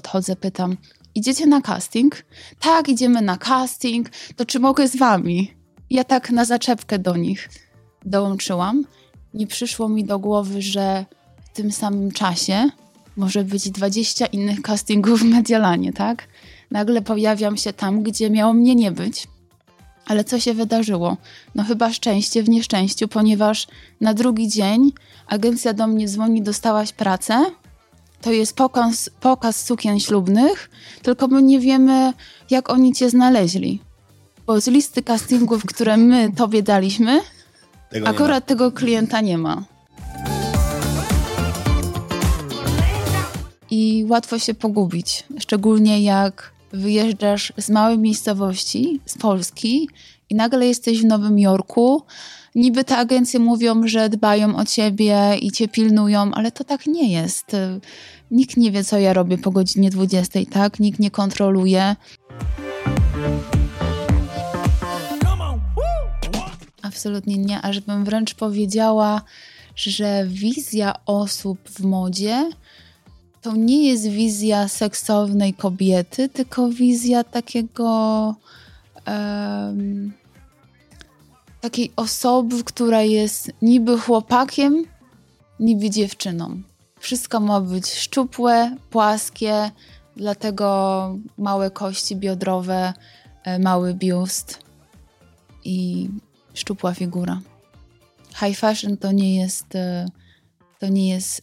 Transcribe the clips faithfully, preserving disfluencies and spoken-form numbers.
podchodzę, pytam, idziecie na casting? Tak, idziemy na casting, to czy mogę z wami? Ja tak na zaczepkę do nich dołączyłam. Nie przyszło mi do głowy, że w tym samym czasie może być dwadzieścia innych castingów w Mediolanie, tak? Nagle pojawiam się tam, gdzie miało mnie nie być. Ale co się wydarzyło? No chyba szczęście w nieszczęściu, ponieważ na drugi dzień agencja do mnie dzwoni, dostałaś pracę. To jest pokaz, pokaz sukien ślubnych, tylko my nie wiemy, jak oni cię znaleźli. Bo z listy castingów, które my tobie daliśmy, tego akurat tego klienta nie ma. I łatwo się pogubić, szczególnie jak wyjeżdżasz z małej miejscowości, z Polski i nagle jesteś w Nowym Jorku. Niby te agencje mówią, że dbają o ciebie i cię pilnują, ale to tak nie jest. Nikt nie wie, co ja robię po godzinie dwudziestej, tak? Nikt nie kontroluje. Absolutnie nie, aż bym wręcz powiedziała, że wizja osób w modzie to nie jest wizja seksownej kobiety, tylko wizja takiego um, takiej osoby, która jest niby chłopakiem, niby dziewczyną. Wszystko ma być szczupłe, płaskie, dlatego małe kości biodrowe, mały biust i szczupła figura. High fashion to nie jest to nie jest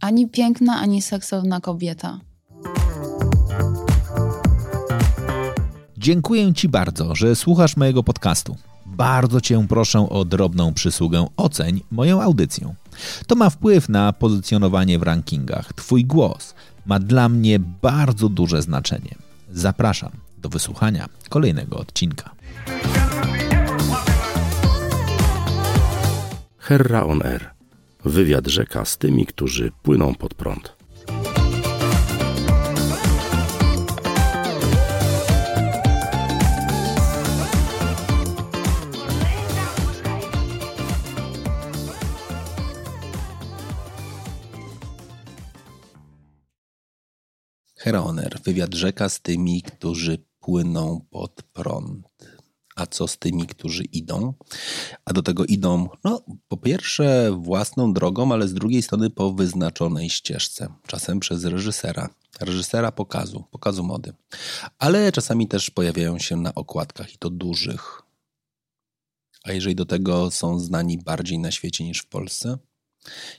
ani piękna, ani seksowna kobieta. Dziękuję ci bardzo, że słuchasz mojego podcastu. Bardzo cię proszę o drobną przysługę. Oceń moją audycję. To ma wpływ na pozycjonowanie w rankingach. Twój głos ma dla mnie bardzo duże znaczenie. Zapraszam do wysłuchania kolejnego odcinka. Herra on Air. Wywiad rzeka z tymi, którzy płyną pod prąd. Herra on Air. Wywiad rzeka z tymi, którzy płyną pod prąd. A co z tymi, którzy idą? A do tego idą, no po pierwsze własną drogą, ale z drugiej strony po wyznaczonej ścieżce. Czasem przez reżysera, reżysera pokazu, pokazu mody. Ale czasami też pojawiają się na okładkach i to dużych. A jeżeli do tego są znani bardziej na świecie niż w Polsce?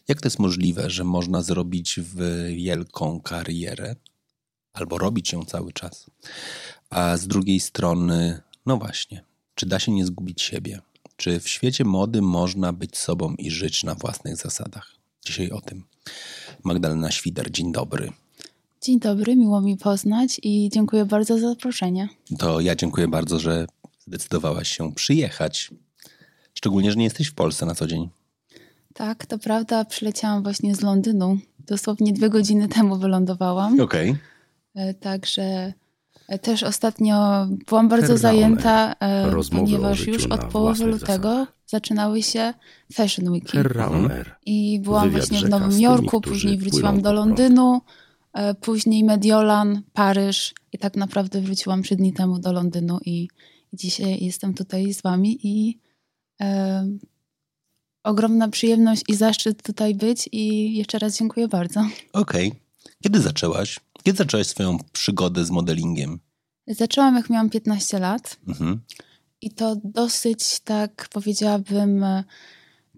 Jak to jest możliwe, że można zrobić wielką karierę? Albo robić ją cały czas. A z drugiej strony, no właśnie, czy da się nie zgubić siebie? Czy w świecie mody można być sobą i żyć na własnych zasadach? Dzisiaj o tym. Magdalena Świder, dzień dobry. Dzień dobry, miło mi poznać i dziękuję bardzo za zaproszenie. To ja dziękuję bardzo, że zdecydowałaś się przyjechać. Szczególnie, że nie jesteś w Polsce na co dzień. Tak, to prawda, przyleciałam właśnie z Londynu. Dosłownie dwie godziny temu wylądowałam. Okej. Okay. Także... Też ostatnio byłam bardzo Herra zajęta, ponieważ już od połowy lutego zasadach. Zaczynały się Fashion Weeki. I byłam Wywiad właśnie w Nowym Jorku, tymi, później wróciłam do Londynu, prąd. Później Mediolan, Paryż i tak naprawdę wróciłam trzy dni temu do Londynu i dzisiaj jestem tutaj z wami i e, ogromna przyjemność i zaszczyt tutaj być i jeszcze raz dziękuję bardzo. Okej. Okay. Kiedy zaczęłaś? Kiedy zaczęłaś swoją przygodę z modelingiem? Zaczęłam, jak miałam piętnaście lat. Mhm. I to dosyć, tak powiedziałabym,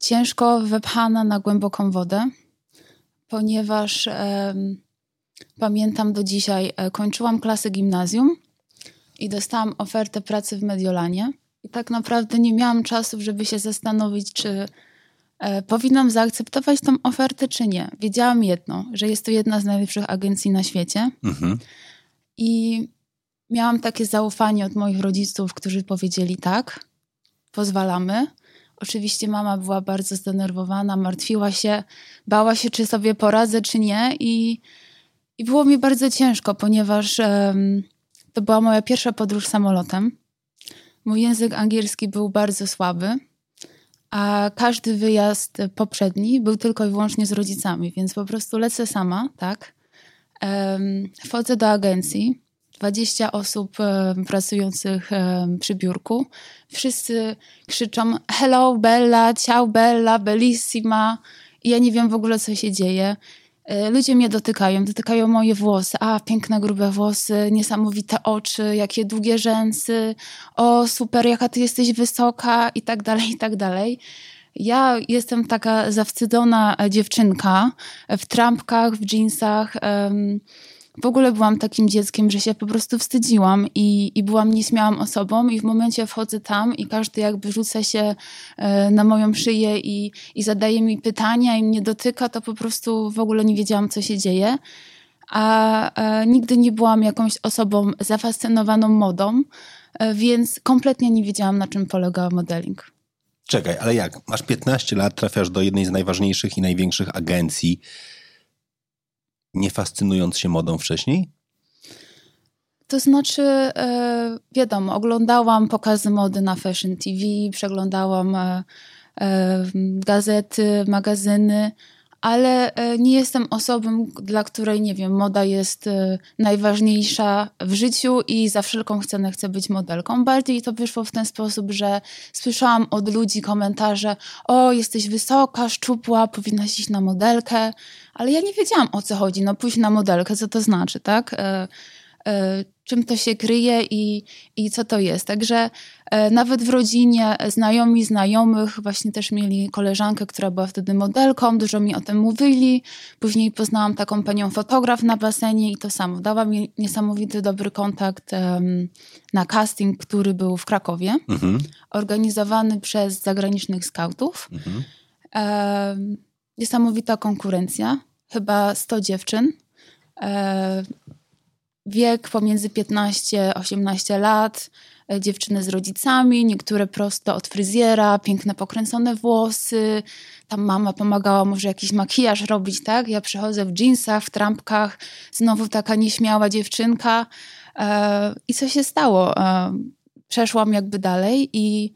ciężko wepchana na głęboką wodę, ponieważ e, pamiętam do dzisiaj, e, kończyłam klasę gimnazjum i dostałam ofertę pracy w Mediolanie. I tak naprawdę nie miałam czasu, żeby się zastanowić, czy powinnam zaakceptować tą ofertę, czy nie. Wiedziałam jedno, że jest to jedna z najlepszych agencji na świecie. Mhm. I miałam takie zaufanie od moich rodziców, którzy powiedzieli tak, pozwalamy. Oczywiście mama była bardzo zdenerwowana, martwiła się, bała się, czy sobie poradzę, czy nie. I, i było mi bardzo ciężko, ponieważ um, to była moja pierwsza podróż samolotem. Mój język angielski był bardzo słaby. A każdy wyjazd poprzedni był tylko i wyłącznie z rodzicami, więc po prostu lecę sama, tak? Wchodzę do agencji, dwadzieścia osób pracujących przy biurku. Wszyscy krzyczą hello Bella, ciao Bella, bellissima. I ja nie wiem w ogóle, co się dzieje. Ludzie mnie dotykają, dotykają moje włosy. A, piękne, grube włosy, niesamowite oczy, jakie długie rzęsy. O, super, jaka ty jesteś wysoka i tak dalej, i tak dalej. Ja jestem taka zawstydzona dziewczynka w trampkach, w dżinsach. W ogóle byłam takim dzieckiem, że się po prostu wstydziłam i, i byłam nieśmiałą osobą i w momencie wchodzę tam i każdy jakby rzuca się na moją szyję i, i zadaje mi pytania i mnie dotyka, to po prostu w ogóle nie wiedziałam, co się dzieje. A, a nigdy nie byłam jakąś osobą zafascynowaną modą, więc kompletnie nie wiedziałam, na czym polegał modeling. Czekaj, ale jak? Masz piętnaście lat, trafiasz do jednej z najważniejszych i największych agencji, nie fascynując się modą wcześniej? To znaczy, e, wiadomo, oglądałam pokazy mody na Fashion T V, przeglądałam e, gazety, magazyny, ale nie jestem osobą, dla której, nie wiem, moda jest e, najważniejsza w życiu i za wszelką cenę chcę być modelką. Bardziej to wyszło w ten sposób, że słyszałam od ludzi komentarze: o, jesteś wysoka, szczupła, powinnaś iść na modelkę. Ale ja nie wiedziałam, o co chodzi. No pójść na modelkę, co to znaczy, tak? E, e, czym to się kryje i, i co to jest. Także e, nawet w rodzinie znajomi, znajomych właśnie też mieli koleżankę, która była wtedy modelką, dużo mi o tym mówili. Później poznałam taką panią fotograf na basenie i to samo. Dała mi niesamowity dobry kontakt um, na casting, który był w Krakowie, mhm. organizowany przez zagranicznych skautów. Mhm. E, niesamowita konkurencja. Chyba sto dziewczyn. E, wiek pomiędzy piętnaście a osiemnaście lat, dziewczyny z rodzicami, niektóre prosto od fryzjera, piękne pokręcone włosy, tam mama pomagała może jakiś makijaż robić, tak? Ja przychodzę w dżinsach, w trampkach, znowu taka nieśmiała dziewczynka. E, i co się stało? E, przeszłam jakby dalej i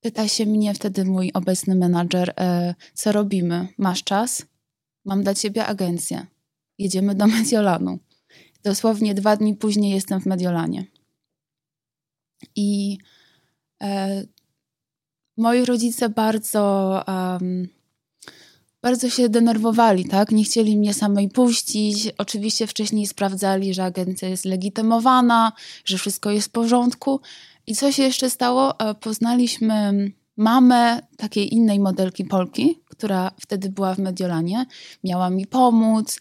pyta się mnie wtedy mój obecny menadżer, e, co robimy? Masz czas? Mam dla ciebie agencję. Jedziemy do Mediolanu. Dosłownie dwa dni później jestem w Mediolanie. I e, moi rodzice bardzo, um, bardzo się denerwowali, tak? Nie chcieli mnie samej puścić. Oczywiście wcześniej sprawdzali, że agencja jest legitymowana, że wszystko jest w porządku. I co się jeszcze stało? Poznaliśmy mamę takiej innej modelki Polki, która wtedy była w Mediolanie. Miała mi pomóc.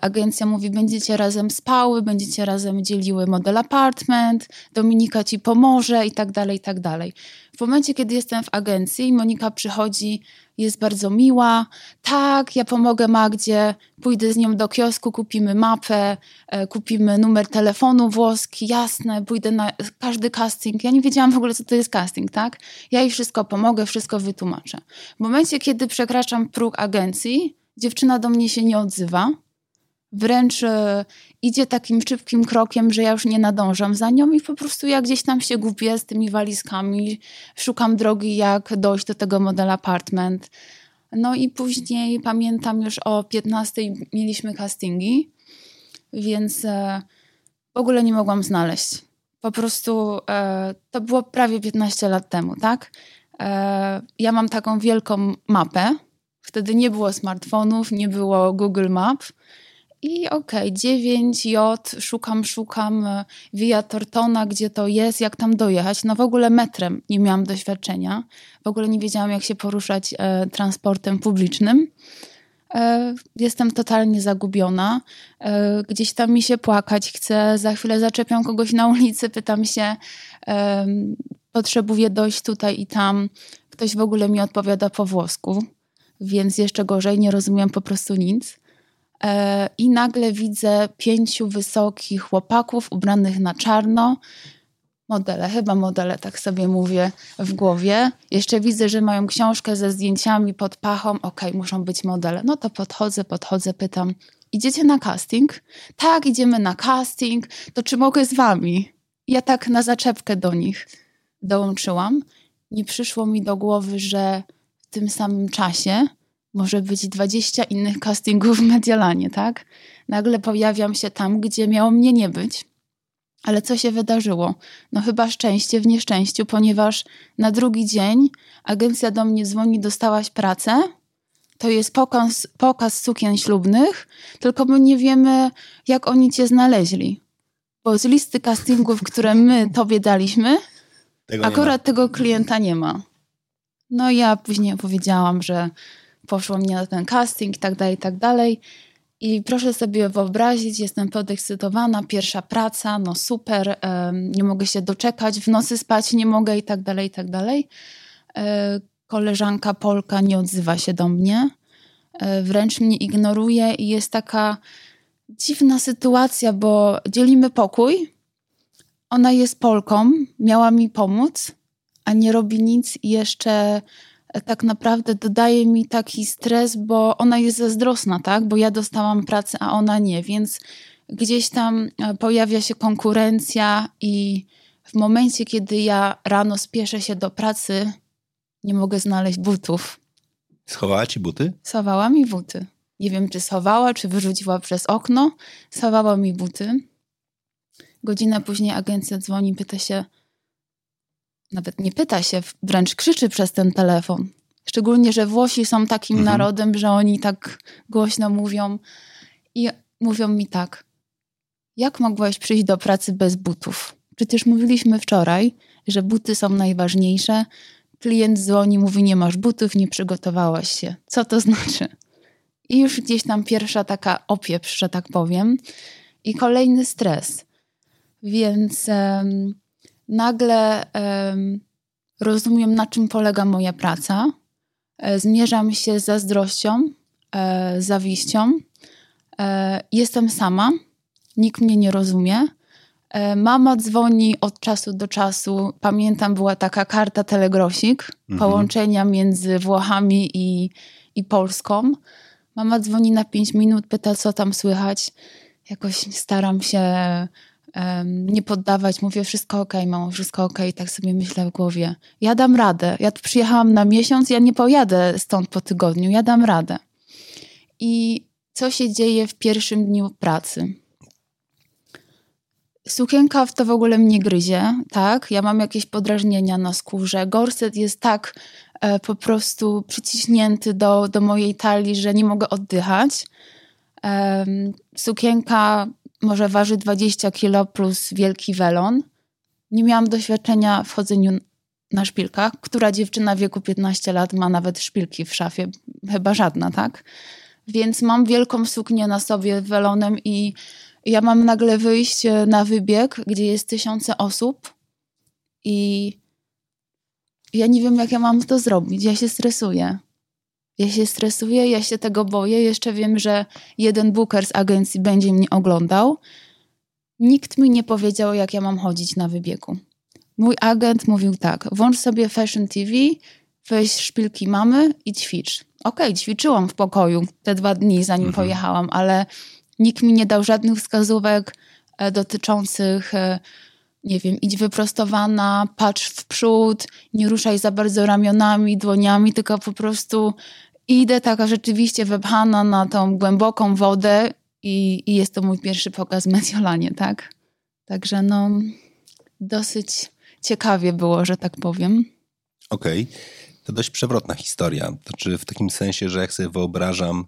Agencja mówi, będziecie razem spały, będziecie razem dzieliły model apartment, Dominika ci pomoże i tak dalej, i tak dalej. W momencie, kiedy jestem w agencji i Monika przychodzi, jest bardzo miła, tak, ja pomogę Magdzie, pójdę z nią do kiosku, kupimy mapę, kupimy numer telefonu włoski, jasne, pójdę na każdy casting. Ja nie wiedziałam w ogóle, co to jest casting, tak? Ja jej wszystko pomogę, wszystko wytłumaczę. W momencie, kiedy przekraczam próg agencji, dziewczyna do mnie się nie odzywa, wręcz e, idzie takim szybkim krokiem, że ja już nie nadążam za nią i po prostu ja gdzieś tam się gubię z tymi walizkami, szukam drogi, jak dojść do tego model apartment. No i później pamiętam już o piętnastej mieliśmy castingi, więc e, w ogóle nie mogłam znaleźć. Po prostu e, to było prawie piętnaście lat temu, tak? E, ja mam taką wielką mapę. Wtedy nie było smartfonów, nie było Google Map. I okej, dziewięć J, szukam, szukam Via Tortona, gdzie to jest, jak tam dojechać. No w ogóle metrem nie miałam doświadczenia. W ogóle nie wiedziałam, jak się poruszać e, transportem publicznym. E, jestem totalnie zagubiona. E, gdzieś tam mi się płakać chce. Za chwilę zaczepiam kogoś na ulicy, pytam się, e, potrzebuję dojść tutaj i tam. Ktoś w ogóle mi odpowiada po włosku, więc jeszcze gorzej, nie rozumiem po prostu nic. I nagle widzę pięciu wysokich chłopaków ubranych na czarno. Modele, chyba modele, tak sobie mówię w głowie. Jeszcze widzę, że mają książkę ze zdjęciami pod pachą. Okej, muszą być modele. No to podchodzę, podchodzę, pytam. Idziecie na casting? Tak, idziemy na casting. To czy mogę z wami? Ja tak na zaczepkę do nich dołączyłam. Nie przyszło mi do głowy, że w tym samym czasie może być dwadzieścia innych castingów w Mediolanie, tak? nagle pojawiam się tam, gdzie miało mnie nie być. Ale co się wydarzyło? No chyba szczęście w nieszczęściu, ponieważ na drugi dzień agencja do mnie dzwoni, dostałaś pracę, to jest pokaz, pokaz sukien ślubnych, tylko my nie wiemy, jak oni cię znaleźli. Bo z listy castingów, które my tobie daliśmy, tego akurat tego klienta nie ma. No ja później powiedziałam, że poszło mnie na ten casting i tak dalej, i tak dalej. I proszę sobie wyobrazić, jestem podekscytowana, pierwsza praca, no super, um, nie mogę się doczekać, w nocy spać nie mogę i tak dalej, i tak dalej. E, koleżanka Polka nie odzywa się do mnie, e, wręcz mnie ignoruje i jest taka dziwna sytuacja, bo dzielimy pokój, ona jest Polką, miała mi pomóc, a nie robi nic i jeszcze... tak naprawdę dodaje mi taki stres, bo ona jest zazdrosna, tak? Bo ja dostałam pracę, a ona nie, więc gdzieś tam pojawia się konkurencja i w momencie, kiedy ja rano spieszę się do pracy, nie mogę znaleźć butów. Schowała ci buty? Schowała mi buty. Nie wiem, czy schowała, czy wyrzuciła przez okno. Schowała mi buty. Godzinę później agencja dzwoni, pyta się, nawet nie pyta się, wręcz krzyczy przez ten telefon. Szczególnie, że Włosi są takim mhm. narodem, że oni tak głośno mówią i mówią mi tak. Jak mogłaś przyjść do pracy bez butów? Przecież mówiliśmy wczoraj, że buty są najważniejsze. Klient dzwoni, mówi, nie masz butów, nie przygotowałaś się. Co to znaczy? I już gdzieś tam pierwsza taka opieprz, że tak powiem. I kolejny stres. Więc... Um, Nagle um, rozumiem, na czym polega moja praca. E, zmierzam się z zazdrością, e, zawiścią. E, jestem sama, nikt mnie nie rozumie. E, mama dzwoni od czasu do czasu. Pamiętam, była taka karta telegrosik, mhm. połączenia między Włochami i, i Polską. Mama dzwoni na pięć minut, pyta, co tam słychać. Jakoś staram się... Um, nie poddawać, mówię wszystko okej, okay, mamo, wszystko okej, okay. Tak sobie myślę w głowie, ja dam radę, ja tu przyjechałam na miesiąc, ja nie pojadę stąd po tygodniu, ja dam radę. I co się dzieje w pierwszym dniu pracy? Sukienka w to w ogóle mnie gryzie, tak, ja mam jakieś podrażnienia na skórze, gorset jest tak e, po prostu przyciśnięty do, do mojej talii, że nie mogę oddychać. E, sukienka może waży dwadzieścia kilo plus wielki welon. Nie miałam doświadczenia w chodzeniu na szpilkach. Która dziewczyna w wieku piętnastu lat ma nawet szpilki w szafie? Chyba żadna, tak? Więc mam wielką suknię na sobie welonem i ja mam nagle wyjść na wybieg, gdzie jest tysiące osób i ja nie wiem, jak ja mam to zrobić. Ja się stresuję. Ja się stresuję, ja się tego boję. Jeszcze wiem, że jeden booker z agencji będzie mnie oglądał. Nikt mi nie powiedział, jak ja mam chodzić na wybiegu. Mój agent mówił tak, włącz sobie Fashion T V, weź szpilki mamy i ćwicz. Okej, okay, ćwiczyłam w pokoju te dwa dni, zanim mhm. pojechałam, ale nikt mi nie dał żadnych wskazówek dotyczących... nie wiem, idź wyprostowana, patrz w przód, nie ruszaj za bardzo ramionami, dłoniami, tylko po prostu idę taka rzeczywiście wepchana na tą głęboką wodę i, i jest to mój pierwszy pokaz w Mediolanie, tak? Także no, dosyć ciekawie było, że tak powiem. Okej, okay. To dość przewrotna historia. Znaczy w takim sensie, że jak sobie wyobrażam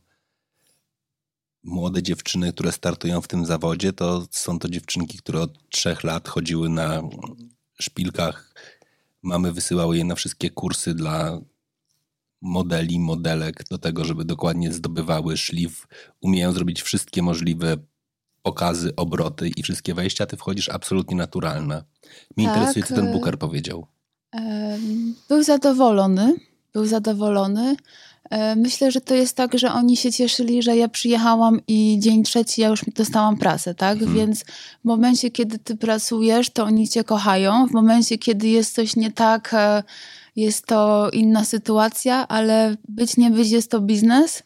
młode dziewczyny, które startują w tym zawodzie, to są to dziewczynki, które od trzech lat chodziły na szpilkach. Mamy wysyłały je na wszystkie kursy dla modeli, modelek do tego, żeby dokładnie zdobywały szlif. Umieją zrobić wszystkie możliwe pokazy, obroty i wszystkie wejścia. Ty wchodzisz absolutnie naturalna. Mnie tak interesuje, co ten booker powiedział. Był zadowolony. Był zadowolony. Myślę, że to jest tak, że oni się cieszyli, że ja przyjechałam i dzień trzeci ja już dostałam pracę, tak? Hmm. Więc w momencie, kiedy ty pracujesz, to oni cię kochają. W momencie, kiedy jest coś nie tak, jest to inna sytuacja, ale być nie być jest to biznes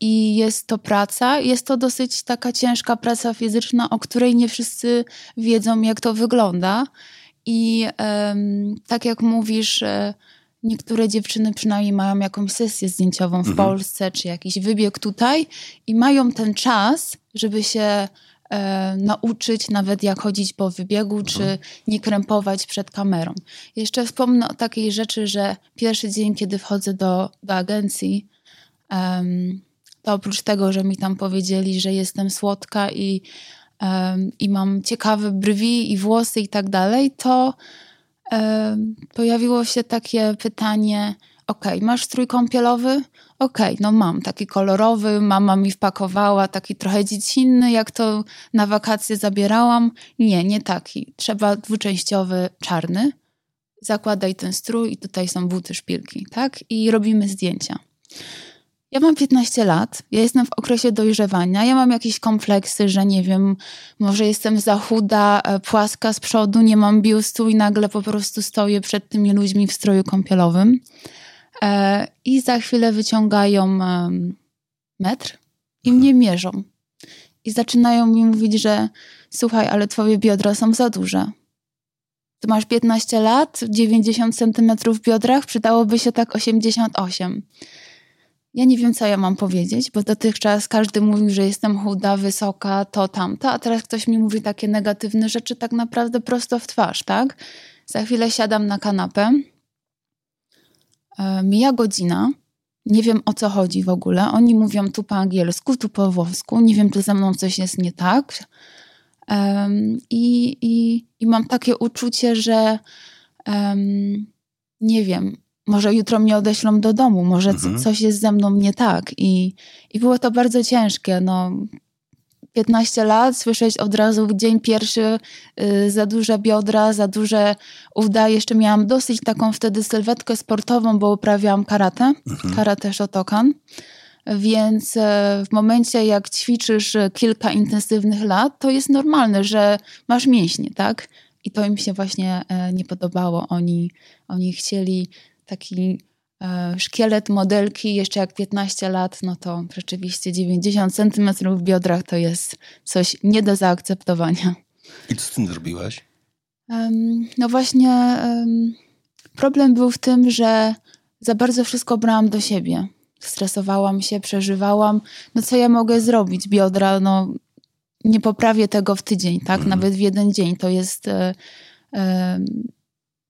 i jest to praca. Jest to dosyć taka ciężka praca fizyczna, o której nie wszyscy wiedzą, jak to wygląda. I tak jak mówisz... Niektóre dziewczyny przynajmniej mają jakąś sesję zdjęciową w mhm. Polsce, czy jakiś wybieg tutaj i mają ten czas, żeby się e, nauczyć nawet jak chodzić po wybiegu, mhm. czy nie krępować przed kamerą. Jeszcze wspomnę o takiej rzeczy, że pierwszy dzień, kiedy wchodzę do, do agencji, um, to oprócz tego, że mi tam powiedzieli, że jestem słodka i, um, i mam ciekawe brwi i włosy i tak dalej, to pojawiło się takie pytanie, okej, okay, masz strój kąpielowy? Okej, okay, no mam, taki kolorowy, mama mi wpakowała, taki trochę dziecinny, jak to na wakacje zabierałam. Nie, nie taki. Trzeba dwuczęściowy, czarny. Zakładaj ten strój i tutaj są buty, szpilki, tak? I robimy zdjęcia. Ja mam piętnaście lat, ja jestem w okresie dojrzewania, ja mam jakieś kompleksy, że nie wiem, może jestem za chuda, płaska z przodu, nie mam biustu i nagle po prostu stoję przed tymi ludźmi w stroju kąpielowym i za chwilę wyciągają metr i mnie mierzą. I zaczynają mi mówić, że słuchaj, ale twoje biodra są za duże. Ty masz piętnaście lat, dziewięćdziesiąt centymetrów w biodrach, przydałoby się tak osiemdziesiąt osiem. Ja nie wiem, co ja mam powiedzieć, bo dotychczas każdy mówił, że jestem chuda, wysoka, to, tamto, a teraz ktoś mi mówi takie negatywne rzeczy tak naprawdę prosto w twarz, tak? Za chwilę siadam na kanapę, e, mija godzina, nie wiem, o co chodzi w ogóle, oni mówią tu po angielsku, tu po włosku, nie wiem, czy ze mną coś jest nie tak e, i, i, i mam takie uczucie, że e, nie wiem, może jutro mnie odeślą do domu, może mhm. coś jest ze mną nie tak. I, i było to bardzo ciężkie. No, piętnaście lat, słyszeć od razu dzień pierwszy yy, za duże biodra, za duże uda. Jeszcze miałam dosyć taką wtedy sylwetkę sportową, bo uprawiałam karate, mhm. karate Shotokan. Więc w momencie, jak ćwiczysz kilka intensywnych lat, to jest normalne, że masz mięśnie, tak? I to im się właśnie e, nie podobało. Oni, oni chcieli taki e, szkielet modelki, jeszcze jak piętnaście lat, no to rzeczywiście dziewięćdziesiąt centymetrów w biodrach to jest coś nie do zaakceptowania. I co z tym zrobiłaś? Um, no właśnie um, problem był w tym, że za bardzo wszystko brałam do siebie. Stresowałam się, przeżywałam. No co ja mogę zrobić? Biodra, no nie poprawię tego w tydzień, tak? Mm. Nawet w jeden dzień. To jest e, e,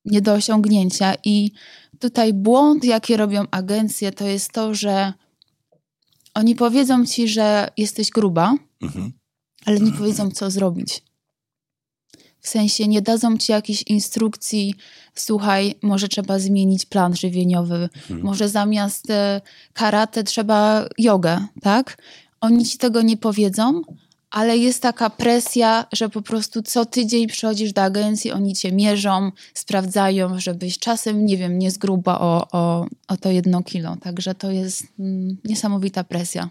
nie do osiągnięcia i tutaj błąd, jaki robią agencje, to jest to, że oni powiedzą ci, że jesteś gruba, mhm. ale nie powiedzą, co zrobić. W sensie nie dadzą ci jakichś instrukcji, słuchaj, może trzeba zmienić plan żywieniowy, mhm. może zamiast karate trzeba jogę, tak? Oni ci tego nie powiedzą, ale jest taka presja, że po prostu co tydzień przychodzisz do agencji, oni cię mierzą, sprawdzają, żebyś czasem, nie wiem, nie zgruba o, o, o to jedno kilo. Także to jest mm, niesamowita presja.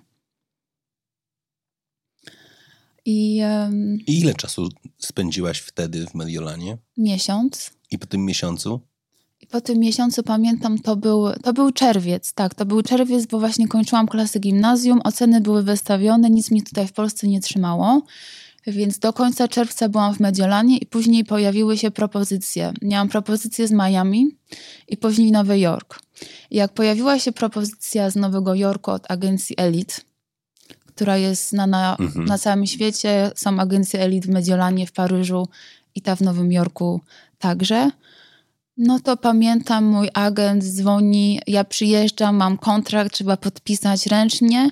I, um, I ile czasu spędziłaś wtedy w Mediolanie? Miesiąc. I po tym miesiącu? I po tym miesiącu, pamiętam, to był, to był czerwiec, tak, to był czerwiec, bo właśnie kończyłam klasę gimnazjum, oceny były wystawione, nic mnie tutaj w Polsce nie trzymało, więc do końca czerwca byłam w Mediolanie i później pojawiły się propozycje. Miałam propozycję z Miami i później Nowy Jork. I jak pojawiła się propozycja z Nowego Jorku od agencji Elite, która jest znana mhm. na całym świecie, są agencje Elite w Mediolanie, w Paryżu i ta w Nowym Jorku także. No to pamiętam, mój agent dzwoni, ja przyjeżdżam, mam kontrakt, trzeba podpisać ręcznie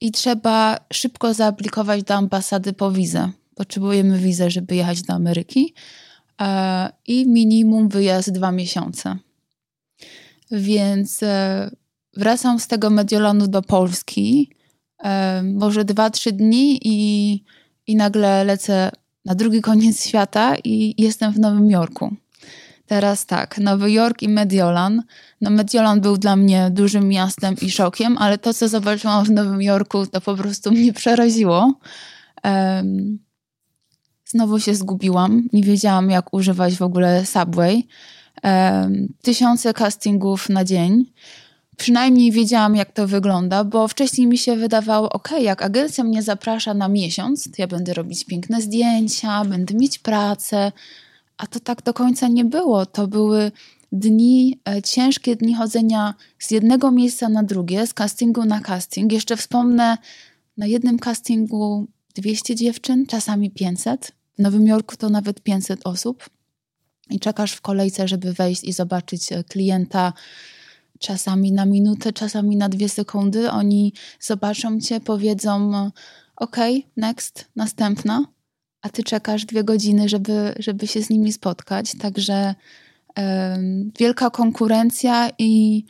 i trzeba szybko zaaplikować do ambasady po wizę. Potrzebujemy wizę, żeby jechać do Ameryki e, i minimum wyjazd dwa miesiące. Więc e, wracam z tego Mediolanu do Polski, e, może dwa, trzy dni i, i nagle lecę na drugi koniec świata i jestem w Nowym Jorku. Teraz tak, Nowy Jork i Mediolan. No Mediolan był dla mnie dużym miastem i szokiem, ale to, co zobaczyłam w Nowym Jorku, to po prostu mnie przeraziło. Um, znowu się zgubiłam. Nie wiedziałam, jak używać w ogóle Subway. Um, tysiące castingów na dzień. Przynajmniej wiedziałam, jak to wygląda, bo wcześniej mi się wydawało, ok, jak agencja mnie zaprasza na miesiąc, to ja będę robić piękne zdjęcia, będę mieć pracę. A to tak do końca nie było. To były dni, ciężkie dni chodzenia z jednego miejsca na drugie, z castingu na casting. Jeszcze wspomnę, na jednym castingu dwieście dziewczyn, czasami pięćset. W Nowym Jorku to nawet pięćset osób. I czekasz w kolejce, żeby wejść i zobaczyć klienta czasami na minutę, czasami na dwie sekundy. Oni zobaczą cię, powiedzą OK, next, następna. A ty czekasz dwie godziny, żeby, żeby się z nimi spotkać. Także yy, wielka konkurencja i,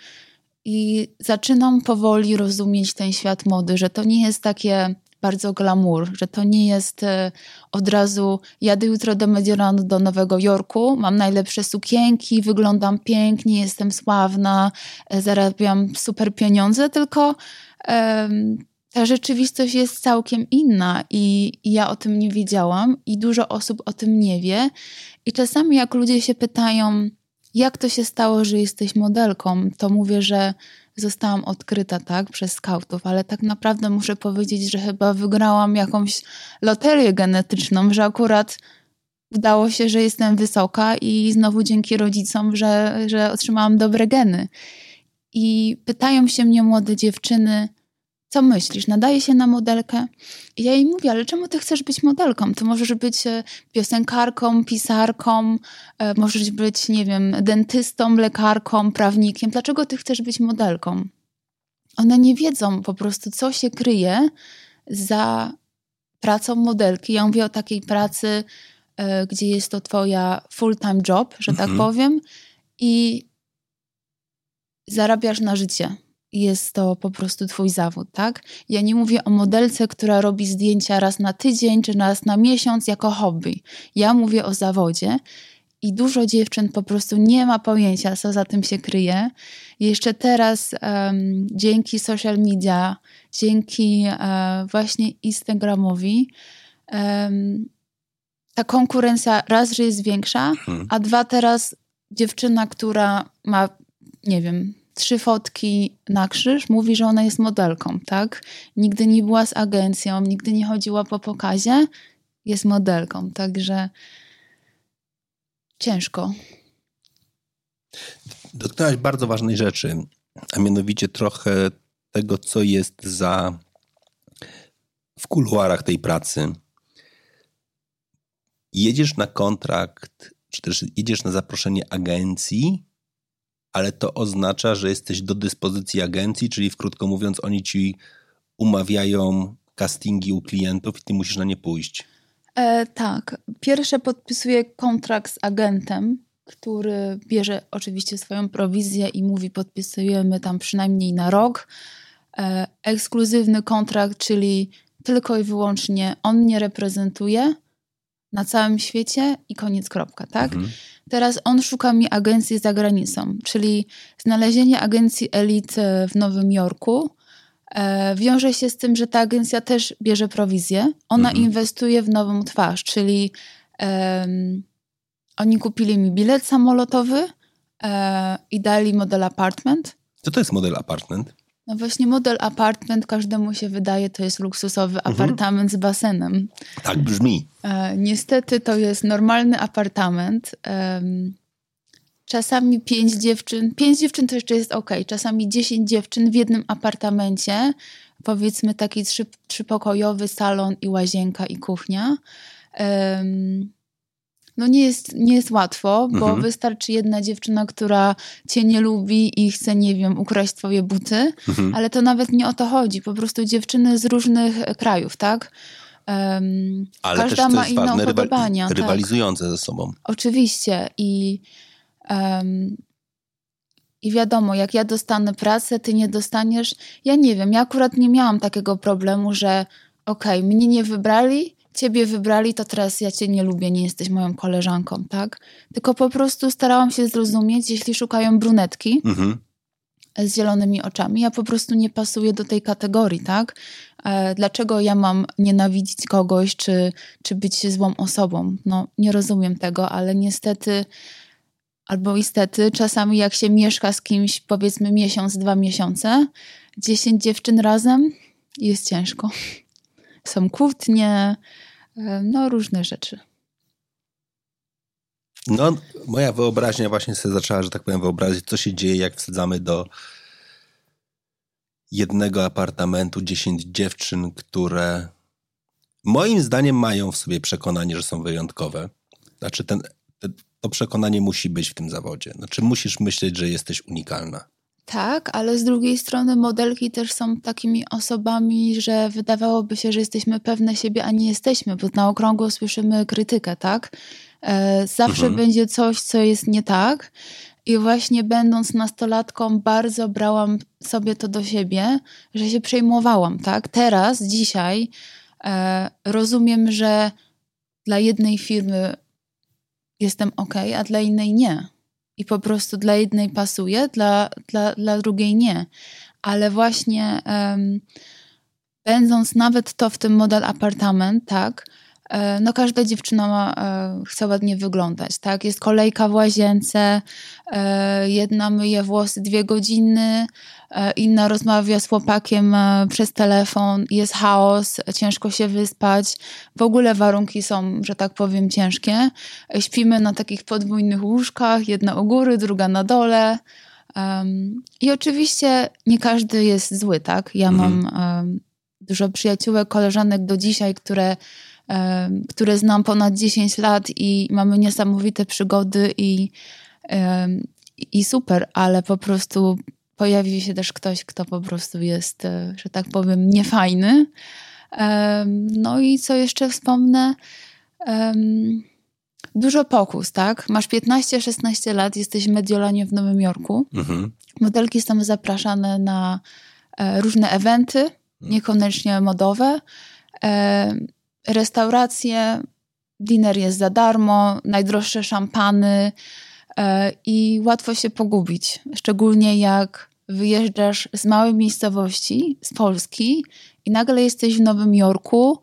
i zaczynam powoli rozumieć ten świat mody, że to nie jest takie bardzo glamour, że to nie jest e, od razu jadę jutro do Mediolanu, do Nowego Jorku, mam najlepsze sukienki, wyglądam pięknie, jestem sławna, e, zarabiam super pieniądze, tylko e, ta rzeczywistość jest całkiem inna i, i ja o tym nie wiedziałam i dużo osób o tym nie wie. I czasami jak ludzie się pytają, jak to się stało, że jesteś modelką, to mówię, że zostałam odkryta, tak, przez skautów, ale tak naprawdę muszę powiedzieć, że chyba wygrałam jakąś loterię genetyczną, że akurat udało się, że jestem wysoka i znowu dzięki rodzicom, że, że otrzymałam dobre geny. I pytają się mnie młode dziewczyny, co myślisz, nadaje się na modelkę? I ja jej mówię, ale czemu ty chcesz być modelką? Ty możesz być piosenkarką, pisarką, możesz być, nie wiem, dentystą, lekarką, prawnikiem. Dlaczego ty chcesz być modelką? One nie wiedzą po prostu, co się kryje za pracą modelki. Ja mówię o takiej pracy, gdzie jest to twoja full-time job, że tak powiem, i zarabiasz na życie. Jest to po prostu twój zawód, tak? Ja nie mówię o modelce, która robi zdjęcia raz na tydzień czy raz na miesiąc jako hobby. Ja mówię o zawodzie i dużo dziewczyn po prostu nie ma pojęcia, co za tym się kryje. Jeszcze teraz um, dzięki social media, dzięki um, właśnie Instagramowi um, ta konkurencja raz, że jest większa, a dwa, teraz dziewczyna, która ma, nie wiem, trzy fotki na krzyż, mówi, że ona jest modelką, tak? Nigdy nie była z agencją, nigdy nie chodziła po pokazie, jest modelką, także ciężko. Dotknęłaś bardzo ważnej rzeczy, a mianowicie trochę tego, co jest za w kuluarach tej pracy. Jedziesz na kontrakt, czy też jedziesz na zaproszenie agencji, ale to oznacza, że jesteś do dyspozycji agencji, czyli krótko mówiąc, oni ci umawiają castingi u klientów i ty musisz na nie pójść. E, tak. Pierwsze podpisuję kontrakt z agentem, który bierze oczywiście swoją prowizję i mówi, podpisujemy tam przynajmniej na rok. E, ekskluzywny kontrakt, czyli tylko i wyłącznie on mnie reprezentuje na całym świecie i koniec, kropka, tak? Mhm. Teraz on szuka mi agencji za granicą, czyli znalezienie agencji Elite w Nowym Jorku e, wiąże się z tym, że ta agencja też bierze prowizję. Ona mhm. inwestuje w nową twarz, czyli e, oni kupili mi bilet samolotowy e, i dali model apartment. Co to jest model apartment? No właśnie, model apartment, każdemu się wydaje, to jest luksusowy mhm. apartament z basenem. Tak brzmi. E, niestety to jest normalny apartament. E, czasami pięć dziewczyn, pięć dziewczyn to jeszcze jest okej, okay. Czasami dziesięć dziewczyn w jednym apartamencie, powiedzmy taki trzy, trzypokojowy salon i łazienka i kuchnia. E, No nie jest, nie jest łatwo, bo mhm. wystarczy jedna dziewczyna, która cię nie lubi i chce, nie wiem, ukraść twoje buty, mhm. ale to nawet nie o to chodzi. Po prostu dziewczyny z różnych krajów, tak? Um, ale każda też ma inne ważne, upodobania. Rywal- rywalizujące tak. ze sobą. Oczywiście. I, um, I wiadomo, jak ja dostanę pracę, ty nie dostaniesz. Ja nie wiem, ja akurat nie miałam takiego problemu, że okej, okay, mnie nie wybrali, ciebie wybrali, to teraz ja cię nie lubię, nie jesteś moją koleżanką, tak? Tylko po prostu starałam się zrozumieć, jeśli szukają brunetki mhm. z zielonymi oczami, ja po prostu nie pasuję do tej kategorii, tak? E, dlaczego ja mam nienawidzić kogoś, czy, czy być złą osobą? No, nie rozumiem tego, ale niestety, albo istety, czasami jak się mieszka z kimś, powiedzmy miesiąc, dwa miesiące, dziesięć dziewczyn razem, jest ciężko. Są kłótnie, no różne rzeczy. No, moja wyobraźnia właśnie sobie zaczęła, że tak powiem, wyobrazić, co się dzieje, jak wsadzamy do jednego apartamentu dziesięć dziewczyn, które moim zdaniem mają w sobie przekonanie, że są wyjątkowe. Znaczy ten, to przekonanie musi być w tym zawodzie. Znaczy musisz myśleć, że jesteś unikalna. Tak, ale z drugiej strony modelki też są takimi osobami, że wydawałoby się, że jesteśmy pewne siebie, a nie jesteśmy, bo na okrągło słyszymy krytykę, tak? Zawsze mhm. będzie coś, co jest nie tak. I właśnie będąc nastolatką bardzo brałam sobie to do siebie, że się przejmowałam, tak? Teraz, dzisiaj e, rozumiem, że dla jednej firmy jestem okej, a dla innej nie. I po prostu dla jednej pasuje, dla, dla, dla drugiej nie. Ale właśnie e, będąc nawet to w tym model apartament, tak? No każda dziewczyna ma, chce ładnie wyglądać, tak? Jest kolejka w łazience, jedna myje włosy dwie godziny, inna rozmawia z chłopakiem przez telefon, jest chaos, ciężko się wyspać. W ogóle warunki są, że tak powiem, ciężkie. Śpimy na takich podwójnych łóżkach, jedna u góry, druga na dole. I oczywiście nie każdy jest zły, tak? Ja mhm. mam dużo przyjaciółek, koleżanek do dzisiaj, które... które znam ponad dziesięć lat i mamy niesamowite przygody i, i super, ale po prostu pojawił się też ktoś, kto po prostu jest, że tak powiem, niefajny. No i co jeszcze wspomnę? Dużo pokus, tak? Masz piętnaście szesnaście lat, jesteś w Mediolanie w Nowym Jorku. Mhm. Modelki są zapraszane na różne eventy, niekoniecznie modowe. Restauracje, diner jest za darmo, najdroższe szampany yy, i łatwo się pogubić. Szczególnie jak wyjeżdżasz z małej miejscowości, z Polski i nagle jesteś w Nowym Jorku.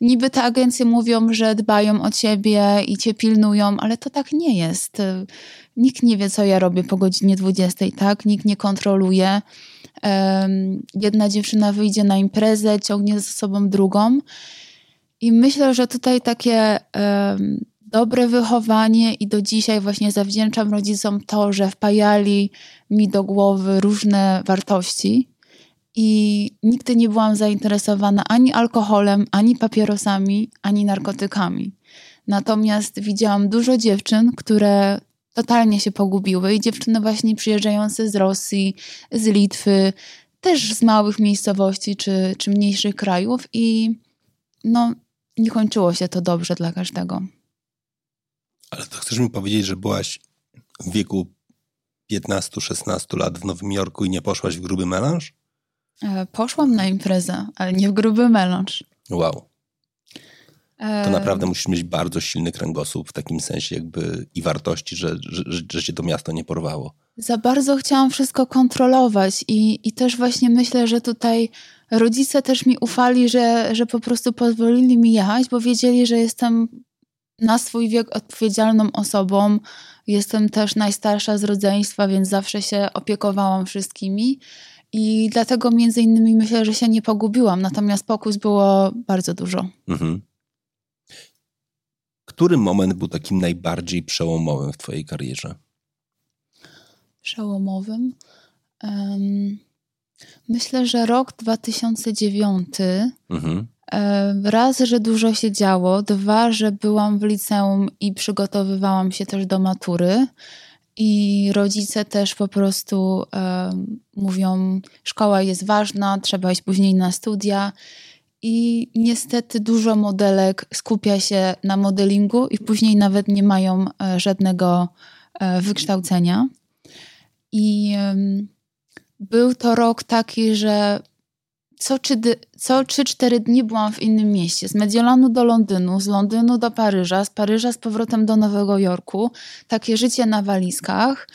Niby te agencje mówią, że dbają o ciebie i cię pilnują, ale to tak nie jest. Nikt nie wie, co ja robię po godzinie dwudziestej, tak? Nikt nie kontroluje. Yy, jedna dziewczyna wyjdzie na imprezę, ciągnie ze sobą drugą. I myślę, że tutaj takie um, dobre wychowanie i do dzisiaj właśnie zawdzięczam rodzicom to, że wpajali mi do głowy różne wartości i nigdy nie byłam zainteresowana ani alkoholem, ani papierosami, ani narkotykami. Natomiast widziałam dużo dziewczyn, które totalnie się pogubiły i dziewczyny właśnie przyjeżdżające z Rosji, z Litwy, też z małych miejscowości czy, czy mniejszych krajów i no... nie kończyło się to dobrze dla każdego. Ale to chcesz mi powiedzieć, że byłaś w wieku piętnaście szesnaście lat w Nowym Jorku i nie poszłaś w gruby melanż? E, poszłam na imprezę, ale nie w gruby melanż. Wow. E... To naprawdę musisz mieć bardzo silny kręgosłup w takim sensie jakby i wartości, że, że, że się to miasto nie porwało. Za bardzo chciałam wszystko kontrolować i, i też właśnie myślę, że tutaj rodzice też mi ufali, że, że po prostu pozwolili mi jechać, bo wiedzieli, że jestem na swój wiek odpowiedzialną osobą. Jestem też najstarsza z rodzeństwa, więc zawsze się opiekowałam wszystkimi i dlatego między innymi myślę, że się nie pogubiłam, natomiast pokus było bardzo dużo. Mhm. Który moment był takim najbardziej przełomowym w twojej karierze? Przełomowym? Um... Myślę, że rok dwa tysiące dziewiąty, mhm. raz, że dużo się działo, dwa, że byłam w liceum i przygotowywałam się też do matury i rodzice też po prostu e, mówią, szkoła jest ważna, trzeba iść później na studia i niestety dużo modelek skupia się na modelingu i później nawet nie mają żadnego e, wykształcenia i e, był to rok taki, że co trzy cztery dni byłam w innym mieście. Z Mediolanu do Londynu, z Londynu do Paryża, z Paryża z powrotem do Nowego Jorku. Takie życie na walizkach.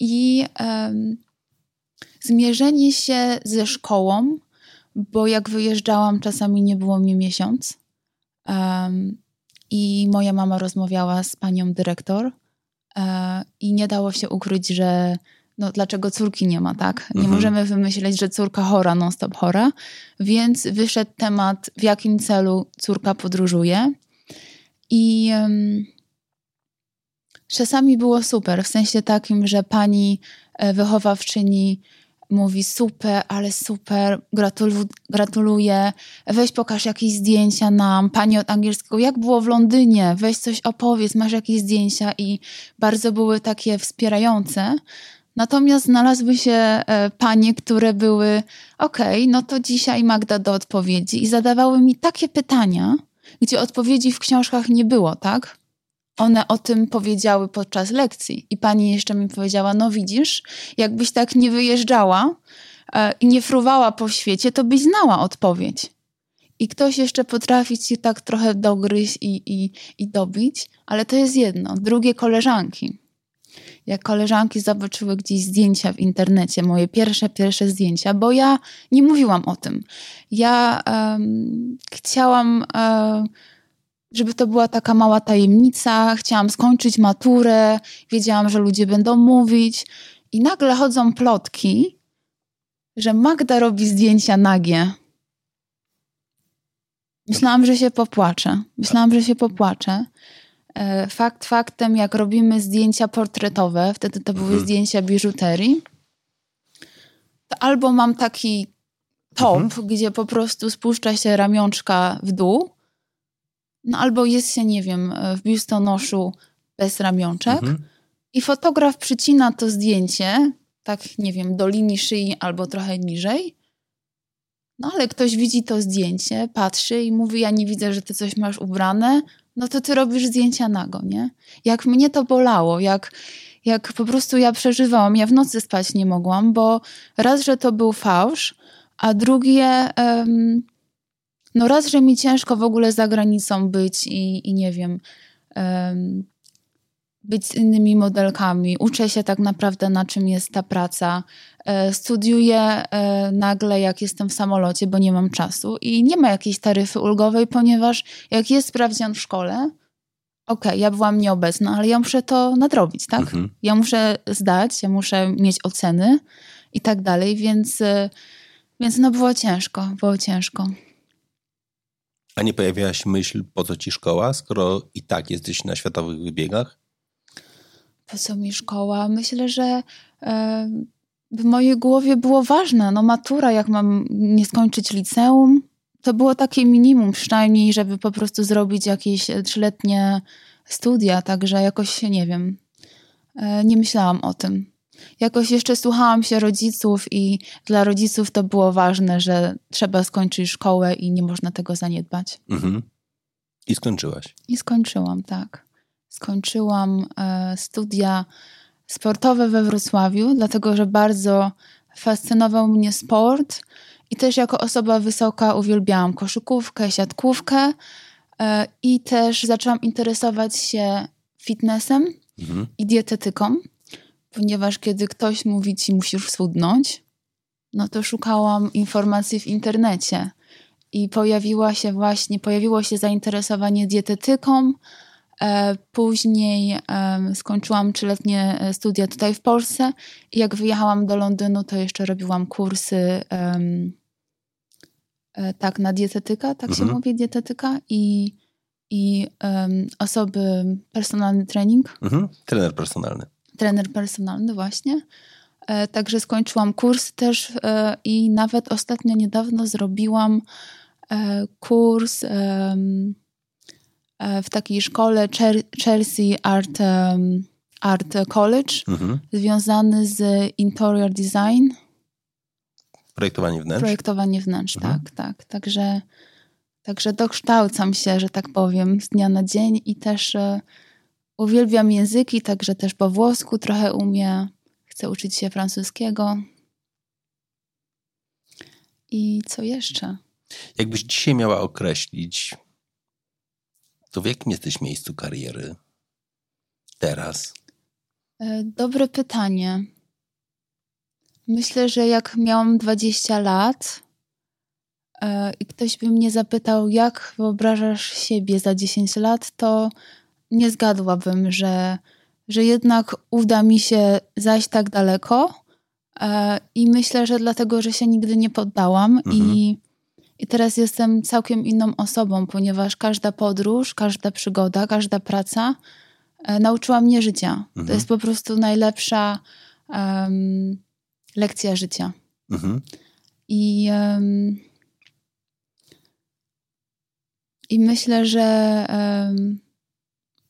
I um, zmierzenie się ze szkołą, bo jak wyjeżdżałam, czasami nie było mnie miesiąc. Um, I moja mama rozmawiała z panią dyrektor. Um, I nie dało się ukryć, że no dlaczego córki nie ma, tak? Nie mhm. możemy wymyśleć, że córka chora, non stop chora. Więc wyszedł temat, w jakim celu córka podróżuje. I um, Czasami było super, w sensie takim, że pani wychowawczyni mówi super, ale super, gratulu- gratuluję, weź pokaż jakieś zdjęcia nam, pani od angielskiego, jak było w Londynie, weź coś opowiedz, masz jakieś zdjęcia, i bardzo były takie wspierające. Natomiast znalazły się e, panie, które były okej, okay, no to dzisiaj Magda do odpowiedzi, i zadawały mi takie pytania, gdzie odpowiedzi w książkach nie było, tak? One o tym powiedziały podczas lekcji i pani jeszcze mi powiedziała, no widzisz, jakbyś tak nie wyjeżdżała e, i nie fruwała po świecie, to byś znała odpowiedź. I ktoś jeszcze potrafi ci tak trochę dogryźć i, i, i dobić, ale to jest jedno. Drugie, koleżanki. Jak koleżanki zobaczyły gdzieś zdjęcia w internecie, moje pierwsze, pierwsze zdjęcia, bo ja nie mówiłam o tym. Ja um, chciałam... Um, żeby to była taka mała tajemnica, chciałam skończyć maturę, wiedziałam, że ludzie będą mówić, i nagle chodzą plotki, że Magda robi zdjęcia nagie. Myślałam, że się popłaczę. Myślałam, że się popłaczę. Fakt faktem, jak robimy zdjęcia portretowe, wtedy to były mhm. zdjęcia biżuterii, to albo mam taki top, mhm. gdzie po prostu spuszcza się ramionczka w dół, no albo jest się, nie wiem, w biustonoszu bez ramionczek, mhm. i fotograf przycina to zdjęcie, tak, nie wiem, do linii szyi albo trochę niżej. No ale ktoś widzi to zdjęcie, patrzy i mówi, ja nie widzę, że ty coś masz ubrane, no to ty robisz zdjęcia nago, nie? Jak mnie to bolało, jak, jak po prostu ja przeżywałam, ja w nocy spać nie mogłam, bo raz, że to był fałsz, a drugie... Um, No raz, że mi ciężko w ogóle za granicą być i, i nie wiem, um, być z innymi modelkami. Uczę się tak naprawdę, na czym jest ta praca. E, studiuję e, nagle, jak jestem w samolocie, bo nie mam czasu. I nie ma jakiejś taryfy ulgowej, ponieważ jak jest sprawdzian w szkole, okej, okay, ja byłam nieobecna, ale ja muszę to nadrobić, tak? Mhm. Ja muszę zdać, ja muszę mieć oceny i tak dalej, więc, więc no było ciężko, było ciężko. A nie pojawiała się myśl, po co ci szkoła, skoro i tak jesteś na światowych wybiegach? Po co mi szkoła? Myślę, że w mojej głowie było ważne. No matura, jak mam nie skończyć liceum, to było takie minimum przynajmniej, żeby po prostu zrobić jakieś trzyletnie studia. Także jakoś, nie wiem, nie myślałam o tym. Jakoś jeszcze słuchałam się rodziców i dla rodziców to było ważne, że trzeba skończyć szkołę i nie można tego zaniedbać. Mhm. I skończyłaś? I skończyłam, tak. Skończyłam e, studia sportowe we Wrocławiu, dlatego że bardzo fascynował mnie sport i też jako osoba wysoka uwielbiałam koszykówkę, siatkówkę e, i też zaczęłam interesować się fitnessem mhm. i dietetyką. Ponieważ kiedy ktoś mówi ci, musisz schudnąć, no to szukałam informacji w internecie. I pojawiła się właśnie, pojawiło się zainteresowanie dietetyką. E, później e, skończyłam trzyletnie studia tutaj w Polsce. I jak wyjechałam do Londynu, to jeszcze robiłam kursy e, e, tak na dietetyka, tak mhm. się mówi, dietetyka. I, i e, osoby, personalny trening. Mhm. Trener personalny. Trener personalny właśnie. E, także skończyłam kurs też e, i nawet ostatnio niedawno zrobiłam e, kurs e, e, w takiej szkole Chelsea Art, e, Art College mhm. związany z interior design. Projektowanie wnętrz. Projektowanie wnętrz, mhm. tak, tak. Także, także dokształcam się, że tak powiem, z dnia na dzień i też... E, Uwielbiam języki, także też po włosku trochę umiem. Chcę uczyć się francuskiego. I co jeszcze? Jakbyś dzisiaj miała określić, to w jakim jesteś miejscu kariery teraz? Dobre pytanie. Myślę, że jak miałam dwadzieścia lat i ktoś by mnie zapytał, jak wyobrażasz siebie za dziesięć lat, to... nie zgadłabym, że, że jednak uda mi się zajść tak daleko e, i myślę, że dlatego, że się nigdy nie poddałam mhm. i, i teraz jestem całkiem inną osobą, ponieważ każda podróż, każda przygoda, każda praca nauczyła mnie życia. Mhm. To jest po prostu najlepsza um, lekcja życia. Mhm. I, um, i myślę, że um,